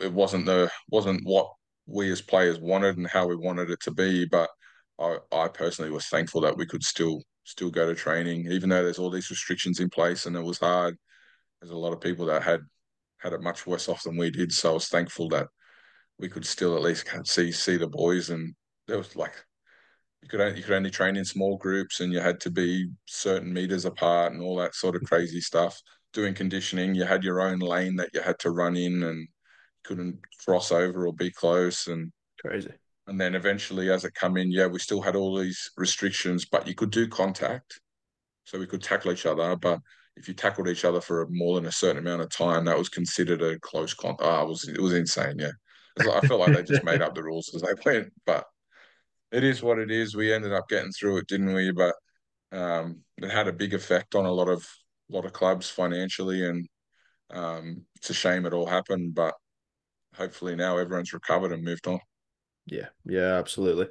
it wasn't the wasn't what we as players wanted and how we wanted it to be. But I, I personally was thankful that we could still. still go to training, even though there's all these restrictions in place and it was hard. There's a lot of people that had had it much worse off than we did, so I was thankful that we could still at least see see the boys. And there was like, you could only, you could only train in small groups, and you had to be certain meters apart and all that sort of crazy stuff. Doing conditioning, you had your own lane that you had to run in and couldn't cross over or be close. And crazy. And then eventually, as it come in, yeah, we still had all these restrictions, but you could do contact. So we could tackle each other. But if you tackled each other for more than a certain amount of time, that was considered a close contact. Oh, it was, it was insane, yeah. It was like, I felt like they just made up the rules as they went. But it is what it is. We ended up getting through it, didn't we? But um, it had a big effect on a lot of lot of clubs financially. And um, it's a shame it all happened. But hopefully now everyone's recovered and moved on. Yeah, yeah, absolutely.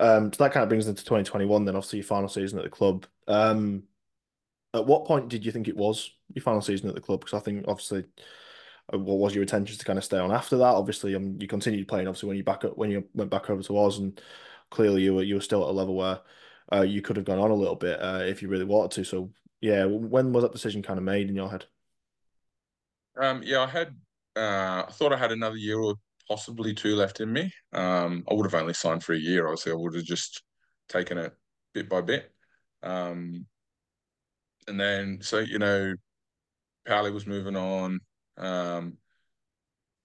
Um, so that kind of brings us into twenty twenty-one then, obviously your final season at the club. Um, at what point did you think it was your final season at the club? Because I think, obviously, what was your intention to kind of stay on after that? Obviously, um, you continued playing, obviously, when you back up, when you went back over to Oz, and clearly you were you were still at a level where uh, you could have gone on a little bit uh, if you really wanted to. So, yeah, when was that decision kind of made in your head? Um, yeah, I had, uh, I thought I had another year or possibly two left in me. Um, I would have only signed for a year, obviously. I would have just taken it bit by bit. Um, and then, so, you know, Powley was moving on. Um,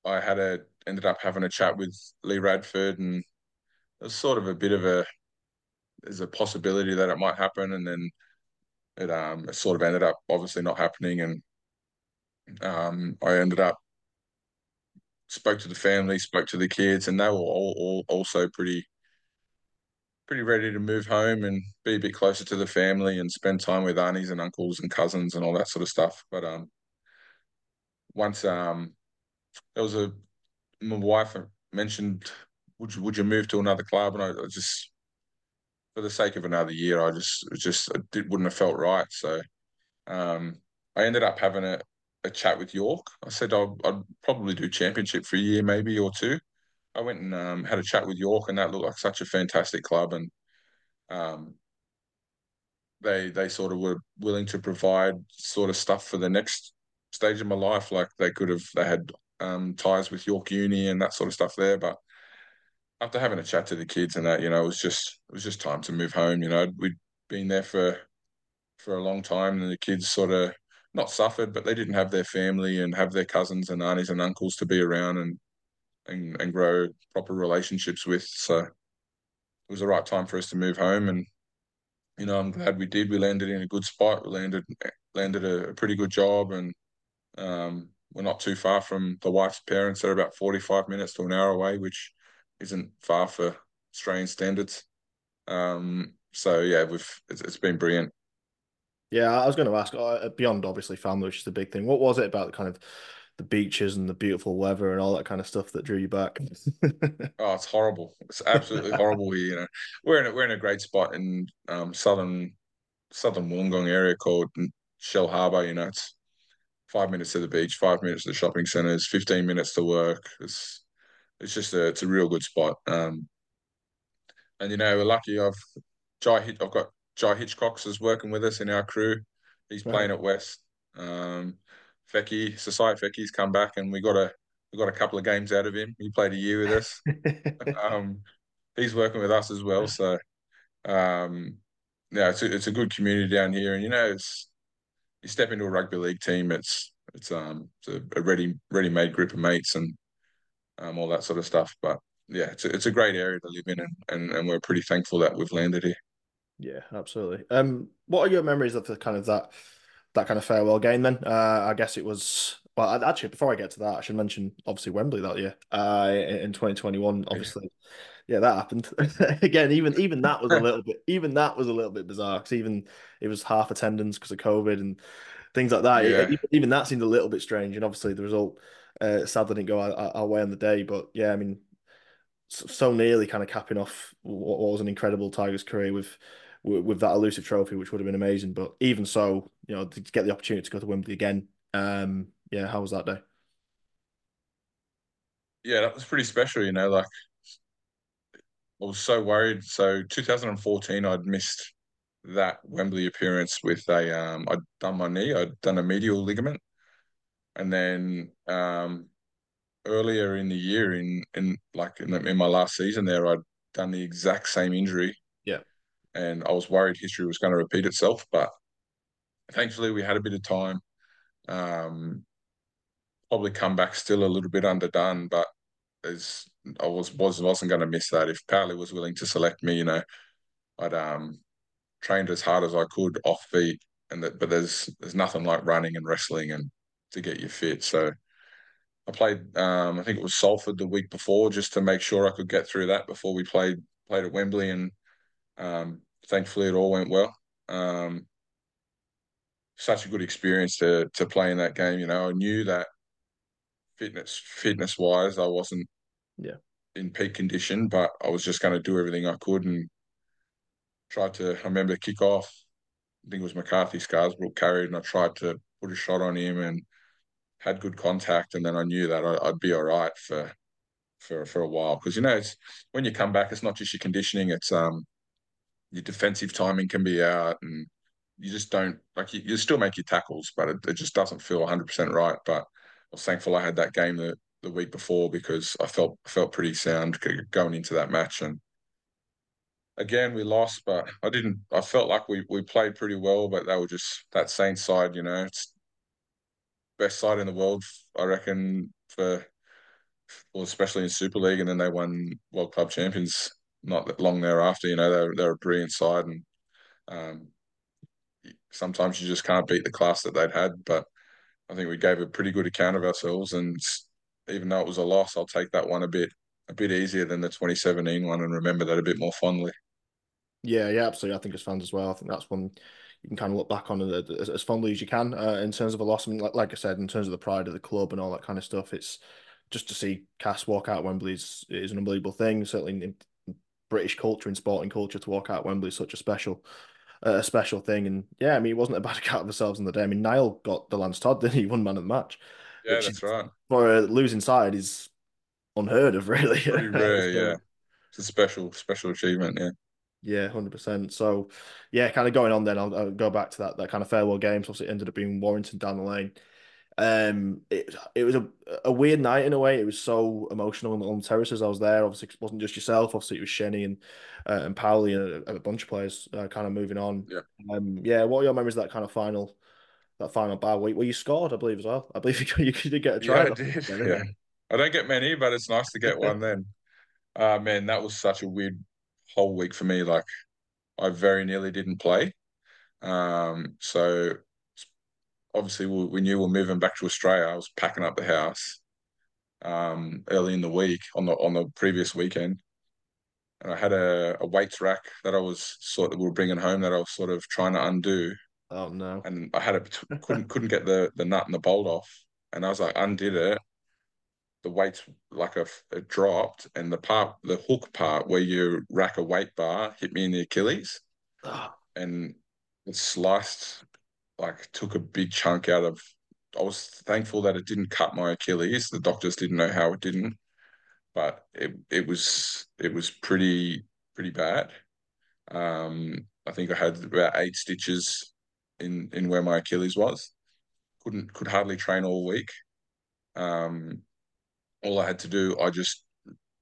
I had a, ended up having a chat with Lee Radford, and it was sort of a bit of a, there's a possibility that it might happen. And then it um it sort of ended up obviously not happening, and um I ended up spoke to the family, spoke to the kids, and they were all, all also pretty pretty ready to move home and be a bit closer to the family and spend time with aunties and uncles and cousins and all that sort of stuff. But um once um there was a my wife mentioned, would you, would you move to another club? And I, I just, for the sake of another year, I just just it did, wouldn't have felt right. So um, I ended up having a, a chat with York. I said I'll, I'd probably do championship for a year maybe or two. I went and um, had a chat with York, and that looked like such a fantastic club. And um, they they sort of were willing to provide sort of stuff for the next stage of my life. Like they could have, they had um, ties with York Uni and that sort of stuff there, but after having a chat to the kids and that, you know, it was just it was just time to move home. You know, we'd been there for for a long time, and the kids sort of not suffered, but they didn't have their family and have their cousins and aunties and uncles to be around and and and grow proper relationships with. So it was the right time for us to move home, and you know, I'm glad we did. We landed in a good spot. We landed landed a, a pretty good job, and um, we're not too far from the wife's parents. They're about forty-five minutes to an hour away, which isn't far for Australian standards. Um, so yeah, we've it's, it's been brilliant. Yeah, I was going to ask, uh, beyond obviously family, which is the big thing, what was it about kind of the beaches and the beautiful weather and all that kind of stuff that drew you back? Oh, it's horrible. It's absolutely horrible here. You know, we're in a, we're in a great spot in um, southern southern Wollongong area called Shell Harbour. You know, it's five minutes to the beach, five minutes to the shopping centres, fifteen minutes to work. It's It's just a, it's a real good spot. Um, and, you know, we're lucky. I've Jai, I've got Jai Hitchcocks is working with us in our crew. He's right. Playing at West. Um, Fecky, Sasai Fecky's come back, and we got a we got a couple of games out of him. He played a year with us. um, he's working with us as well. So, um, yeah, it's a, it's a good community down here. And, you know, it's you step into a rugby league team, it's it's um it's a, a ready ready-made group of mates and Um, all that sort of stuff. But yeah, it's a, it's a great area to live in, and, and and we're pretty thankful that we've landed here. Yeah, absolutely. Um, what are your memories of the kind of that that kind of farewell game then? Uh, I guess it was. Well, actually, before I get to that, I should mention obviously Wembley that year. Uh, in twenty twenty-one, obviously, yeah, yeah that happened again. Even even that was a little bit. Even that was a little bit bizarre because even it was half attendance because of COVID and things like that. Yeah. It, even that seemed a little bit strange, and obviously the result. Uh, sadly didn't go our, our way on the day, but yeah, I mean, so, so nearly kind of capping off what, what was an incredible Tigers career with, with with that elusive trophy, which would have been amazing. But even so, you know, to get the opportunity to go to Wembley again, um, yeah, how was that day? Yeah, that was pretty special. You know, like I was so worried. So two thousand fourteen, I'd missed that Wembley appearance with a um, I'd done my knee, I'd done a medial ligament. And then um, earlier in the year, in in like in, in my last season there, I'd done the exact same injury. Yeah, and I was worried history was going to repeat itself, but thankfully we had a bit of time. Um, probably come back still a little bit underdone, but as I was was wasn't going to miss that. If Powley was willing to select me, you know, I'd um trained as hard as I could off beat, and that. But there's there's nothing like running and wrestling and to get you fit. So I played, um, I think it was Salford the week before, just to make sure I could get through that before we played played at Wembley, and um, thankfully it all went well. Um, such a good experience to to play in that game. You know, I knew that fitness fitness wise, I wasn't yeah in peak condition, but I was just going to do everything I could and tried to. I remember kick off. I think it was McCarthy Scarsbrook carried, and I tried to put a shot on him and had good contact, and then I knew that I'd be all right for for for a while, because you know it's when you come back, it's not just your conditioning, it's um your defensive timing can be out, and you just don't like you, you still make your tackles, but it, it just doesn't feel one hundred percent right. But I was thankful I had that game the, the week before, because I felt felt pretty sound going into that match. And again, we lost, but I didn't I felt like we we played pretty well, but they were just that Saints side. You know, it's best side in the world, I reckon, for well, especially in Super League, and then they won World Club Champions not that long thereafter. You know, they're they're a brilliant side, and um, sometimes you just can't beat the class that they'd had. But I think we gave a pretty good account of ourselves, and even though it was a loss, I'll take that one a bit a bit easier than the twenty seventeen one and remember that a bit more fondly. Yeah, yeah, absolutely. I think as fans as well, I think that's one you can kind of look back on as, as fondly as you can uh, in terms of a loss. I mean, like, like I said, in terms of the pride of the club and all that kind of stuff, it's just to see Cass walk out Wembley is, is an unbelievable thing. Certainly in British culture and sporting culture, to walk out Wembley is such a special uh, a special thing. And yeah, I mean, it wasn't a bad account of ourselves in the day. I mean, Niall got the Lance Todd, didn't he? He won man of the match. Yeah, that's is, right. For a losing side is unheard of, really. Pretty rare, yeah. It's a special, special achievement, yeah. Yeah, one hundred percent. So, yeah, kind of going on then, I'll, I'll go back to that that kind of farewell game. So, obviously, it ended up being Warrington down the lane. Um, it, it was a, a weird night in a way. It was so emotional on, on the terraces. I was there. Obviously, it wasn't just yourself. Obviously, it was Shenny and uh, and Powell and a, a bunch of players uh, kind of moving on. Yeah. Um, yeah, what are your memories of that kind of final, that final bow? Where, where you scored, I believe, as well. I believe you, you did get a try. Yeah, I did. There, yeah. I don't get many, but it's nice to get one then. Uh, man, that was such a weird whole week for me. Like, I very nearly didn't play, um so obviously we, we knew we we're moving back to Australia. I was packing up the house um early in the week on the on the previous weekend, and I had a, a weights rack that I was sort of we were bringing home that I was sort of trying to undo. Oh no. And I had a couldn't couldn't get the the nut and the bolt off, and I was like, undid it. The weights, like, a, it dropped, and the part, the hook part where you rack a weight bar hit me in the Achilles, oh. And it sliced, like, took a big chunk out of. I was thankful that it didn't cut my Achilles. The doctors didn't know how it didn't, but it it was it was pretty pretty bad. Um, I think I had about eight stitches in in where my Achilles was. Couldn't could hardly train all week. Um. All I had to do, I just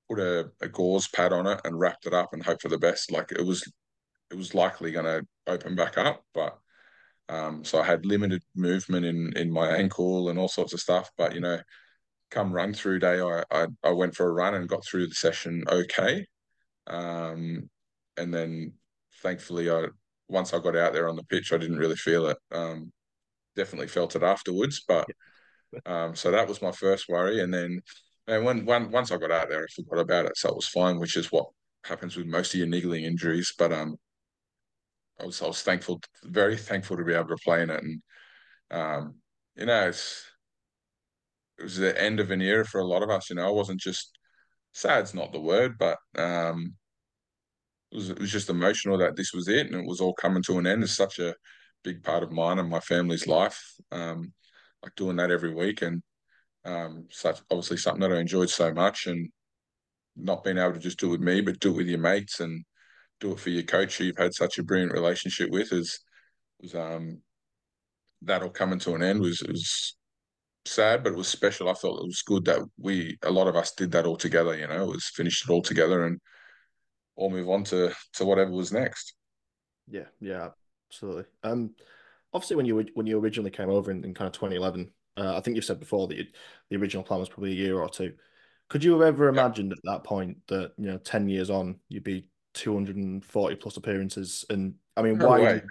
put a, a gauze pad on it and wrapped it up and hope for the best. Like, it was, it was likely going to open back up, but um, so I had limited movement in in my ankle and all sorts of stuff. But, you know, come run through day, I I, I went for a run and got through the session okay. Um, and then thankfully, I once I got out there on the pitch, I didn't really feel it. Um, definitely felt it afterwards, but um, so that was my first worry, and then. And when, when once I got out there, I forgot about it, so it was fine, which is what happens with most of your niggling injuries. But um, I was I was thankful, very thankful to be able to play in it, and um, you know, it's it was the end of an era for a lot of us. You know, I wasn't just sad's not the word, but um, it was it was just emotional that this was it, and it was all coming to an end. It's such a big part of mine and my family's life, um, like doing that every week and. Um, such obviously something that I enjoyed so much, and not being able to just do it with me, but do it with your mates and do it for your coach who you've had such a brilliant relationship with. Is was um that all coming to an end was was sad, but it was special. I thought it was good that we a lot of us did that all together. You know, it was finished it all together, and all move on to to whatever was next. Yeah, yeah, absolutely. Um, obviously when you when you originally came over in, in kind of twenty eleven. Uh, I think you said before that you'd, the original plan was probably a year or two. Could you have ever imagined at that point that, you know, ten years on, you'd be two hundred forty plus appearances and, I mean, no widely,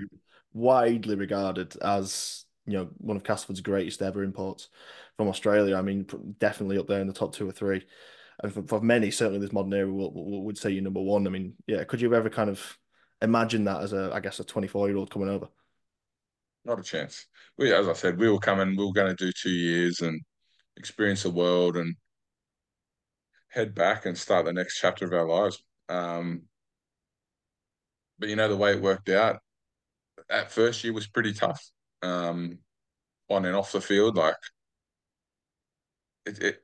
widely regarded as, you know, one of Castleford's greatest ever imports from Australia. I mean, definitely up there in the top two or three. And for, for many, certainly this modern era, we'll, we'll, we'd say you're number one. I mean, yeah, could you have ever kind of imagined that as, a, I guess, a twenty-four-year-old coming over? Not a chance. We, as I said, we were coming, we were going to do two years and experience the world and head back and start the next chapter of our lives. Um, but, you know, the way it worked out, that first year was pretty tough, um, on and off the field. Like, it, it,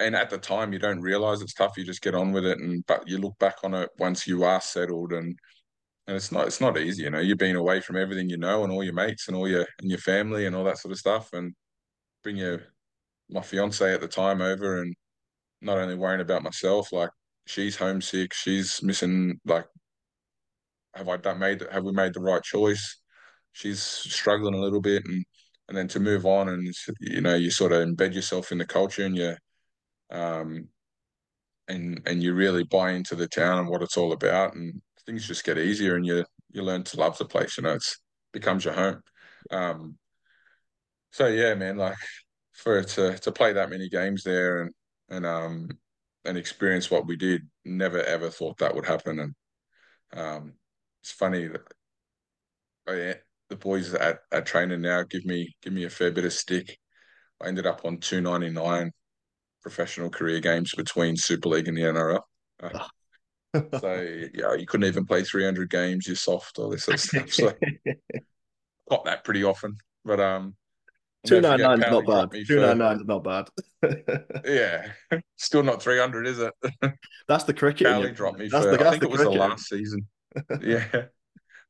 and at the time, you don't realise it's tough. You just get on with it, and but you look back on it once you are settled and. And it's not it's not easy, you know. You've been away from everything you know and all your mates and all your and your family and all that sort of stuff. And bring your my fiance at the time over, and not only worrying about myself, like she's homesick, she's missing. Like, have I done made have we made the right choice? She's struggling a little bit, and and then to move on, and you know, you sort of embed yourself in the culture, and you um and and you really buy into the town and what it's all about, and. Things just get easier, and you you learn to love the place. You know, it's becomes your home. Um, so yeah, man, like for to to play that many games there and and um and experience what we did, never ever thought that would happen. And um, it's funny that oh yeah, the boys at at training now give me give me a fair bit of stick. I ended up on two ninety-nine professional career games between Super League and the N R L. Uh, so yeah, you couldn't even play three hundred games. You're soft, all this sort of stuff. So got that pretty often, but um, two ninety-nine is not bad. two ninety-nine is not bad. Yeah, still not three hundred, is it? That's the cricket. Powell dropped me. That's for, the, that's I think the it was cricket. The last season. Yeah,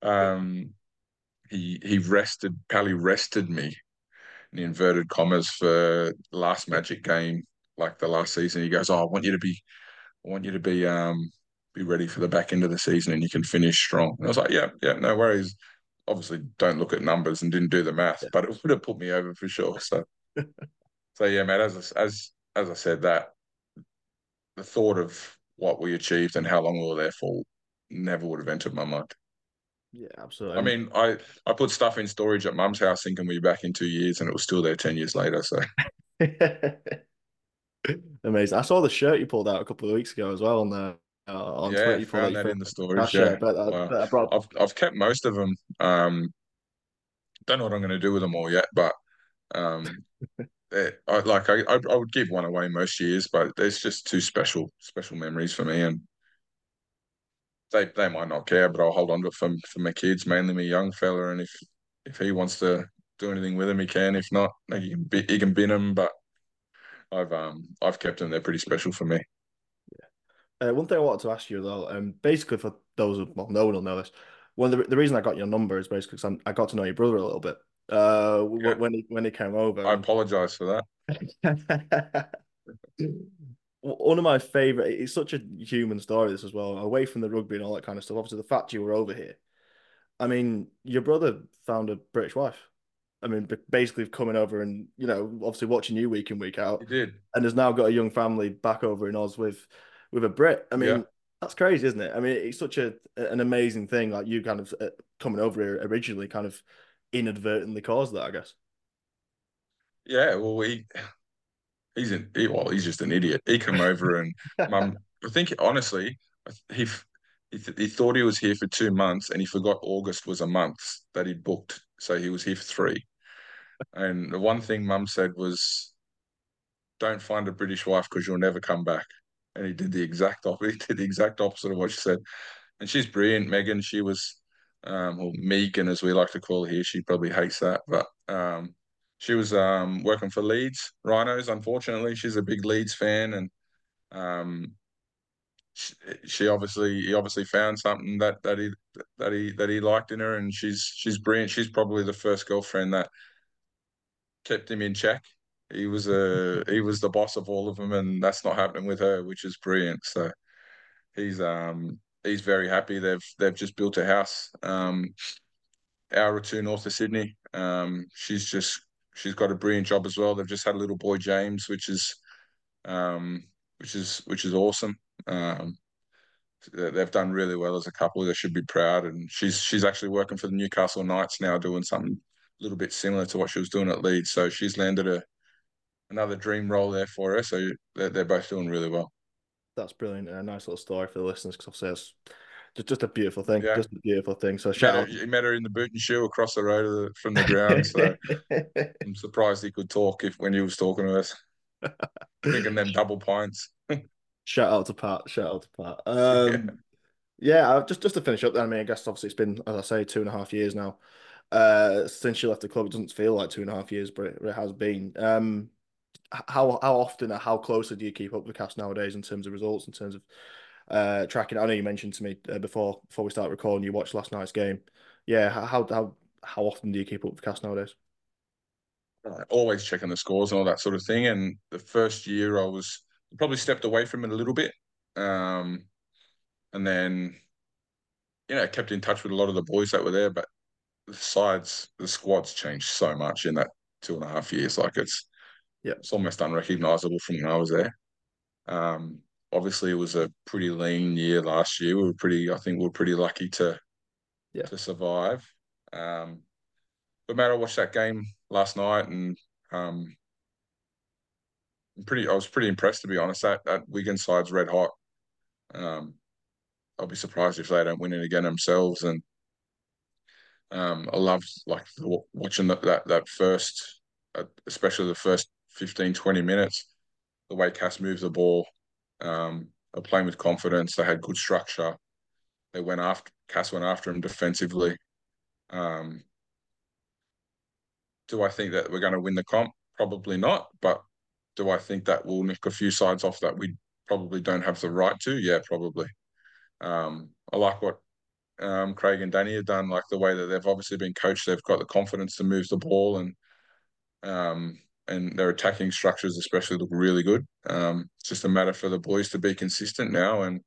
um, he he rested. Powell rested me. In inverted commas for last Magic game, like the last season. He goes, "Oh, I want you to be, I want you to be, um, be ready for the back end of the season, and you can finish strong." And I was like, "Yeah, yeah, no worries." Obviously, don't look at numbers and didn't do the math, yeah. But it would have put me over for sure. So, so yeah, man. As I, as as I said, that the thought of what we achieved and how long we were there for never would have entered my mind. Yeah, absolutely. I mean, I, I put stuff in storage at Mum's house thinking we'd be back in two years and it was still there ten years later, so. Amazing. I saw the shirt you pulled out a couple of weeks ago as well on the uh, on yeah, Twitter. Yeah, found that, that in the storage, yeah. But, uh, well, I brought... I've, I've kept most of them. Um, don't know what I'm going to do with them all yet, but um, it, I, like I, I I would give one away most years, but there's just two special, special memories for me, and They they might not care, but I'll hold on to it for, for my kids, mainly my young fella. And if if he wants to do anything with him, he can. If not, he can bin, he can bin them. But I've um I've kept them. They're pretty special for me. Yeah. Uh, one thing I wanted to ask you though, um, basically for those who, well, no one will know this. One of the, the reason I got your number is basically because I got to know your brother a little bit. Uh, yeah. when he when he came over. I and... apologise for that. One of my favourite, it's such a human story, this as well, away from the rugby and all that kind of stuff. Obviously, the fact you were over here. I mean, your brother found a British wife. I mean, basically coming over and, you know, obviously watching you week in, week out. He did. And has now got a young family back over in Oz with with a Brit. I mean, yeah. That's crazy, isn't it? I mean, it's such a an amazing thing, like you kind of uh, coming over here originally kind of inadvertently caused that, I guess. Yeah, well, we... He's an he, well. He's just an idiot. He came over and Mum. I think honestly, he he, th he thought he was here for two months and he forgot August was a month that he'd booked, so he was here for three. And the one thing Mum said was, "Don't find a British wife because you'll never come back." And he did the exact opposite. He did the exact opposite of what she said. And she's brilliant, Megan. She was, um, or Megan as we like to call her here. She probably hates that, but um. She was um, working for Leeds Rhinos, unfortunately. She's a big Leeds fan, and um, she, she obviously he obviously found something that that he that he that he liked in her, and she's she's brilliant. She's probably the first girlfriend that kept him in check. He was a he was the boss of all of them, and that's not happening with her, which is brilliant. So he's um he's very happy. They've they've just built a house um hour or two north of Sydney. Um, she's just She's got a brilliant job as well. They've just had a little boy, James, which is, um, which is which is awesome. Um, they've done really well as a couple. They should be proud. And she's she's actually working for the Newcastle Knights now, doing something a little bit similar to what she was doing at Leeds. So she's landed a another dream role there for her. So they're, they're both doing really well. That's brilliant. A nice little story for the listeners, because obviously it's just just a beautiful thing. Yeah. Just a beautiful thing. So shout out. He met her in the boot and shoe across the road the, from the ground. So I'm surprised he could talk if when he was talking to us. Drinking them double pints. Shout out to Pat. Shout out to Pat. Um, yeah, yeah just, just to finish up then, I mean, I guess obviously it's been, as I say, two and a half years now. Uh, since you left the club, it doesn't feel like two and a half years, but it, it has been. Um, how how often or how closely do you keep up with Cas nowadays in terms of results, in terms of Uh, tracking? I know you mentioned to me uh, before before we start recording you watched last night's game. Yeah, how how how often do you keep up with Cas nowadays? Always checking the scores and all that sort of thing. And the first year I was probably stepped away from it a little bit, um, and then you know kept in touch with a lot of the boys that were there. But the sides, the squads changed so much in that two and a half years. Like it's yeah, it's almost unrecognisable from when I was there. Um. Obviously, it was a pretty lean year last year. We were pretty, I think, we were pretty lucky to, yeah. to survive. Um, but mate, I watched that game last night, and um, I'm pretty I was pretty impressed, to be honest. That that Wigan side's red hot. Um, I'll be surprised if they don't win it again themselves. And um, I loved like watching the, that that first, uh, especially the first fifteen, twenty minutes, the way Cas moved the ball. Um, they're playing with confidence. They had good structure. They went after Cas went after him defensively. Um, do I think that we're going to win the comp? Probably not. But do I think that we'll nick a few sides off that we probably don't have the right to? Yeah, probably. Um, I like what um, Craig and Danny have done, like the way that they've obviously been coached. They've got the confidence to move the ball, and um, and their attacking structures especially look really good. Um, it's just a matter for the boys to be consistent now and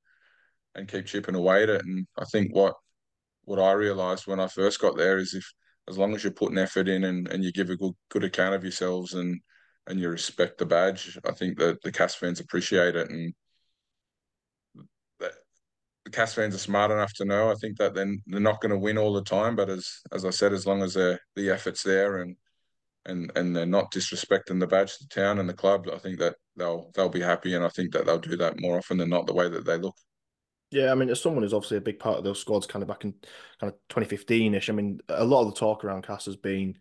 and keep chipping away at it. And I think what what I realised when I first got there is if as long as you're putting effort in and, and you give a good good account of yourselves and and you respect the badge, I think that the Cas fans appreciate it. And the Cas fans are smart enough to know, I think, that then they're not going to win all the time. But as as I said, as long as the effort's there and and and they're not disrespecting the badge, the town and the club, I think that they'll they'll be happy. And I think that they'll do that more often than not, the way that they look. Yeah, I mean, as someone who's obviously a big part of those squads kind of back in kind of twenty fifteen-ish, I mean, a lot of the talk around Cas has been,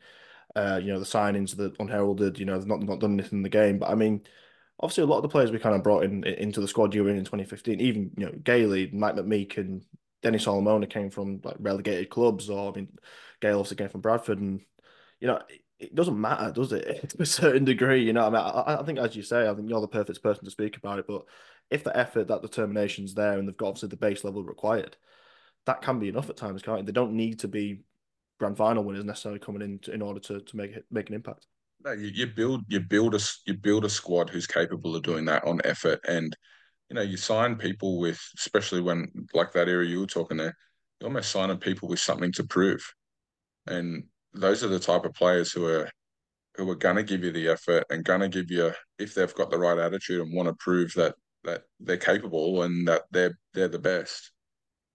uh, you know, the signings, the unheralded, you know, they've not, not done anything in the game. But I mean, obviously a lot of the players we kind of brought in into the squad you were in in twenty fifteen, even, you know, Gailey, Mike McMeek and Dennis Solomona came from like relegated clubs, or, I mean, Gale obviously came from Bradford. And, you know, it doesn't matter, does it? To a certain degree, you know, I mean, I, I think, as you say, I think you're the perfect person to speak about it. But if the effort, that determination's there, and they've got obviously the base level required, that can be enough at times, can't it? They don't need to be grand final winners necessarily coming in to, in order to to make it, make an impact. No, you, you build you build a you build a squad who's capable of doing that on effort, and you know you sign people with, especially when like that era you were talking there, you're almost signing people with something to prove, and those are the type of players who are who are gonna give you the effort and gonna give you, if they've got the right attitude and want to prove that that they're capable and that they're they're the best.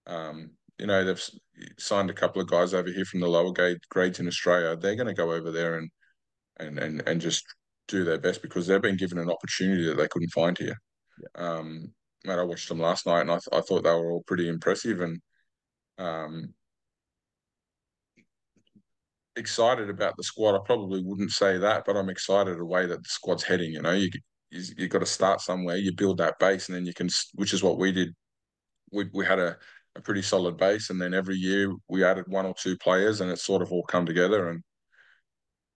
Um, you know, they've signed a couple of guys over here from the lower grade grades in Australia. They're going to go over there and and and and just do their best because they've been given an opportunity that they couldn't find here. Yeah. Um, mate, I watched them last night and I th I thought they were all pretty impressive and um, excited about the squad. I probably wouldn't say that, but I'm excited the way that the squad's heading. You know, you you you've got to start somewhere. You build that base, and then you can, which is what we did. We we had a a pretty solid base, and then every year we added one or two players, and it's sort of all come together. And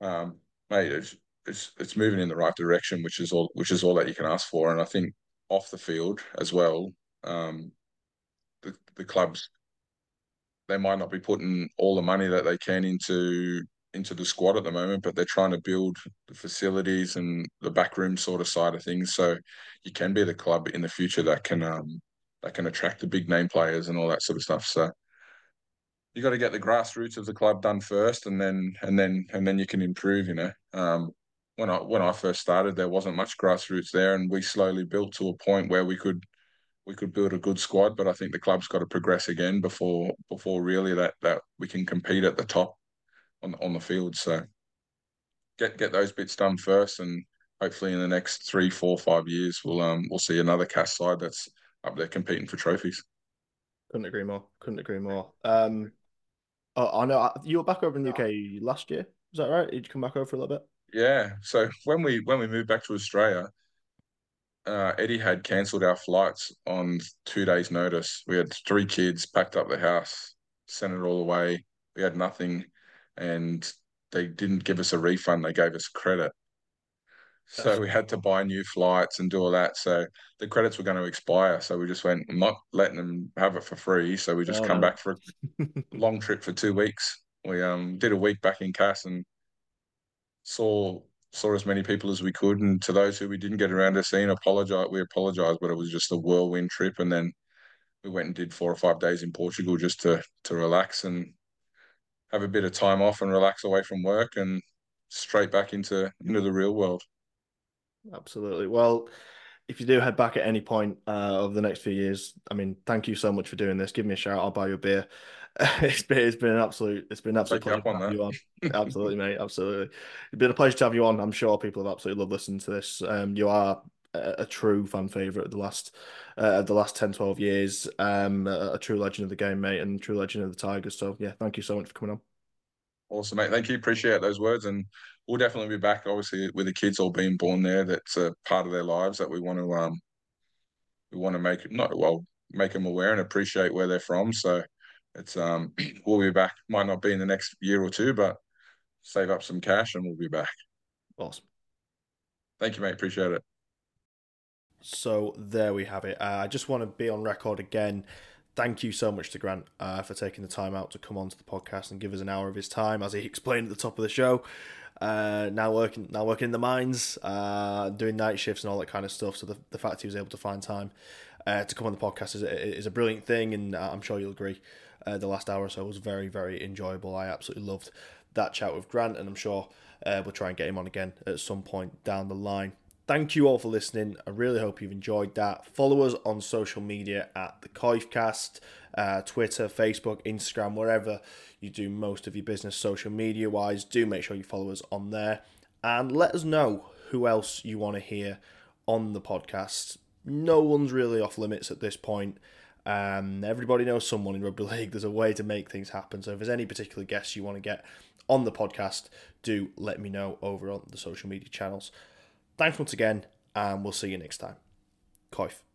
um, mate, it's, it's it's moving in the right direction, which is all which is all that you can ask for. And I think off the field as well, um, the the clubs, they might not be putting all the money that they can into into the squad at the moment, but they're trying to build the facilities and the backroom sort of side of things, so you can be the club in the future that can. Um, That can attract the big name players and all that sort of stuff. So you got to get the grassroots of the club done first, and then and then and then you can improve. You know, um, when I when I first started, there wasn't much grassroots there, and we slowly built to a point where we could we could build a good squad. But I think the club's got to progress again before before really that that we can compete at the top on on the field. So get get those bits done first, and hopefully in the next three, four, five years, we'll um we'll see another Cas side that's up there competing for trophies. Couldn't agree more. Couldn't agree more. Um, oh, I know you were back over in the U K last year. Is that right? Did you come back over for a little bit? Yeah. So when we when we moved back to Australia, uh, Eddie had cancelled our flights on two days' notice. We had three kids, packed up the house, sent it all away. We had nothing, and they didn't give us a refund. They gave us credit. So we had to buy new flights and do all that. So the credits were going to expire. So we just went, I'm not letting them have it for free. So we just oh, come no. back for a long trip for two weeks. We um did a week back in Cas and saw saw as many people as we could. And to those who we didn't get around to seeing, apologize. We apologized, but it was just a whirlwind trip. And then we went and did four or five days in Portugal just to to relax and have a bit of time off and relax away from work and straight back into into the real world. Absolutely. Well, if you do head back at any point uh, over the next few years, I mean, thank you so much for doing this. Give me a shout. I'll buy you a beer. It's been it's been an absolute it's been an absolute pleasure to have you on. Absolutely, mate. Absolutely, it's been a pleasure to have you on. I'm sure people have absolutely loved listening to this. Um, you are a, a true fan favourite of the last uh, the last ten, twelve years. Um, a, a true legend of the game, mate, and true legend of the Tigers. So yeah, thank you so much for coming on. Awesome, mate. Thank you. Appreciate those words, and we'll definitely be back. Obviously, with the kids all being born there, that's a part of their lives that we want to um we want to make not well make them aware and appreciate where they're from. So. It's um we'll be back. Might not be in the next year or two, but save up some cash and we'll be back. Awesome. Thank you, mate. Appreciate it. So there we have it. Uh, I just want to be on record again. Thank you so much to Grant uh, for taking the time out to come onto the podcast and give us an hour of his time, as he explained at the top of the show. Uh, now working, now working in the mines, uh, doing night shifts and all that kind of stuff. So the the fact he was able to find time uh, to come on the podcast is is a brilliant thing, and I'm sure you'll agree. Uh, the last hour or so was very, very enjoyable. I absolutely loved that chat with Grant, and I'm sure uh, we'll try and get him on again at some point down the line. Thank you all for listening. I really hope you've enjoyed that. Follow us on social media at the COIFcast, uh, Twitter, Facebook, Instagram, wherever you do most of your business social media-wise. Do make sure you follow us on there. And let us know who else you want to hear on the podcast. No one's really off limits at this point. Um, everybody knows someone in Rugby League. There's a way to make things happen. So if there's any particular guests you want to get on the podcast, do let me know over on the social media channels. Thanks once again, and we'll see you next time. Coif.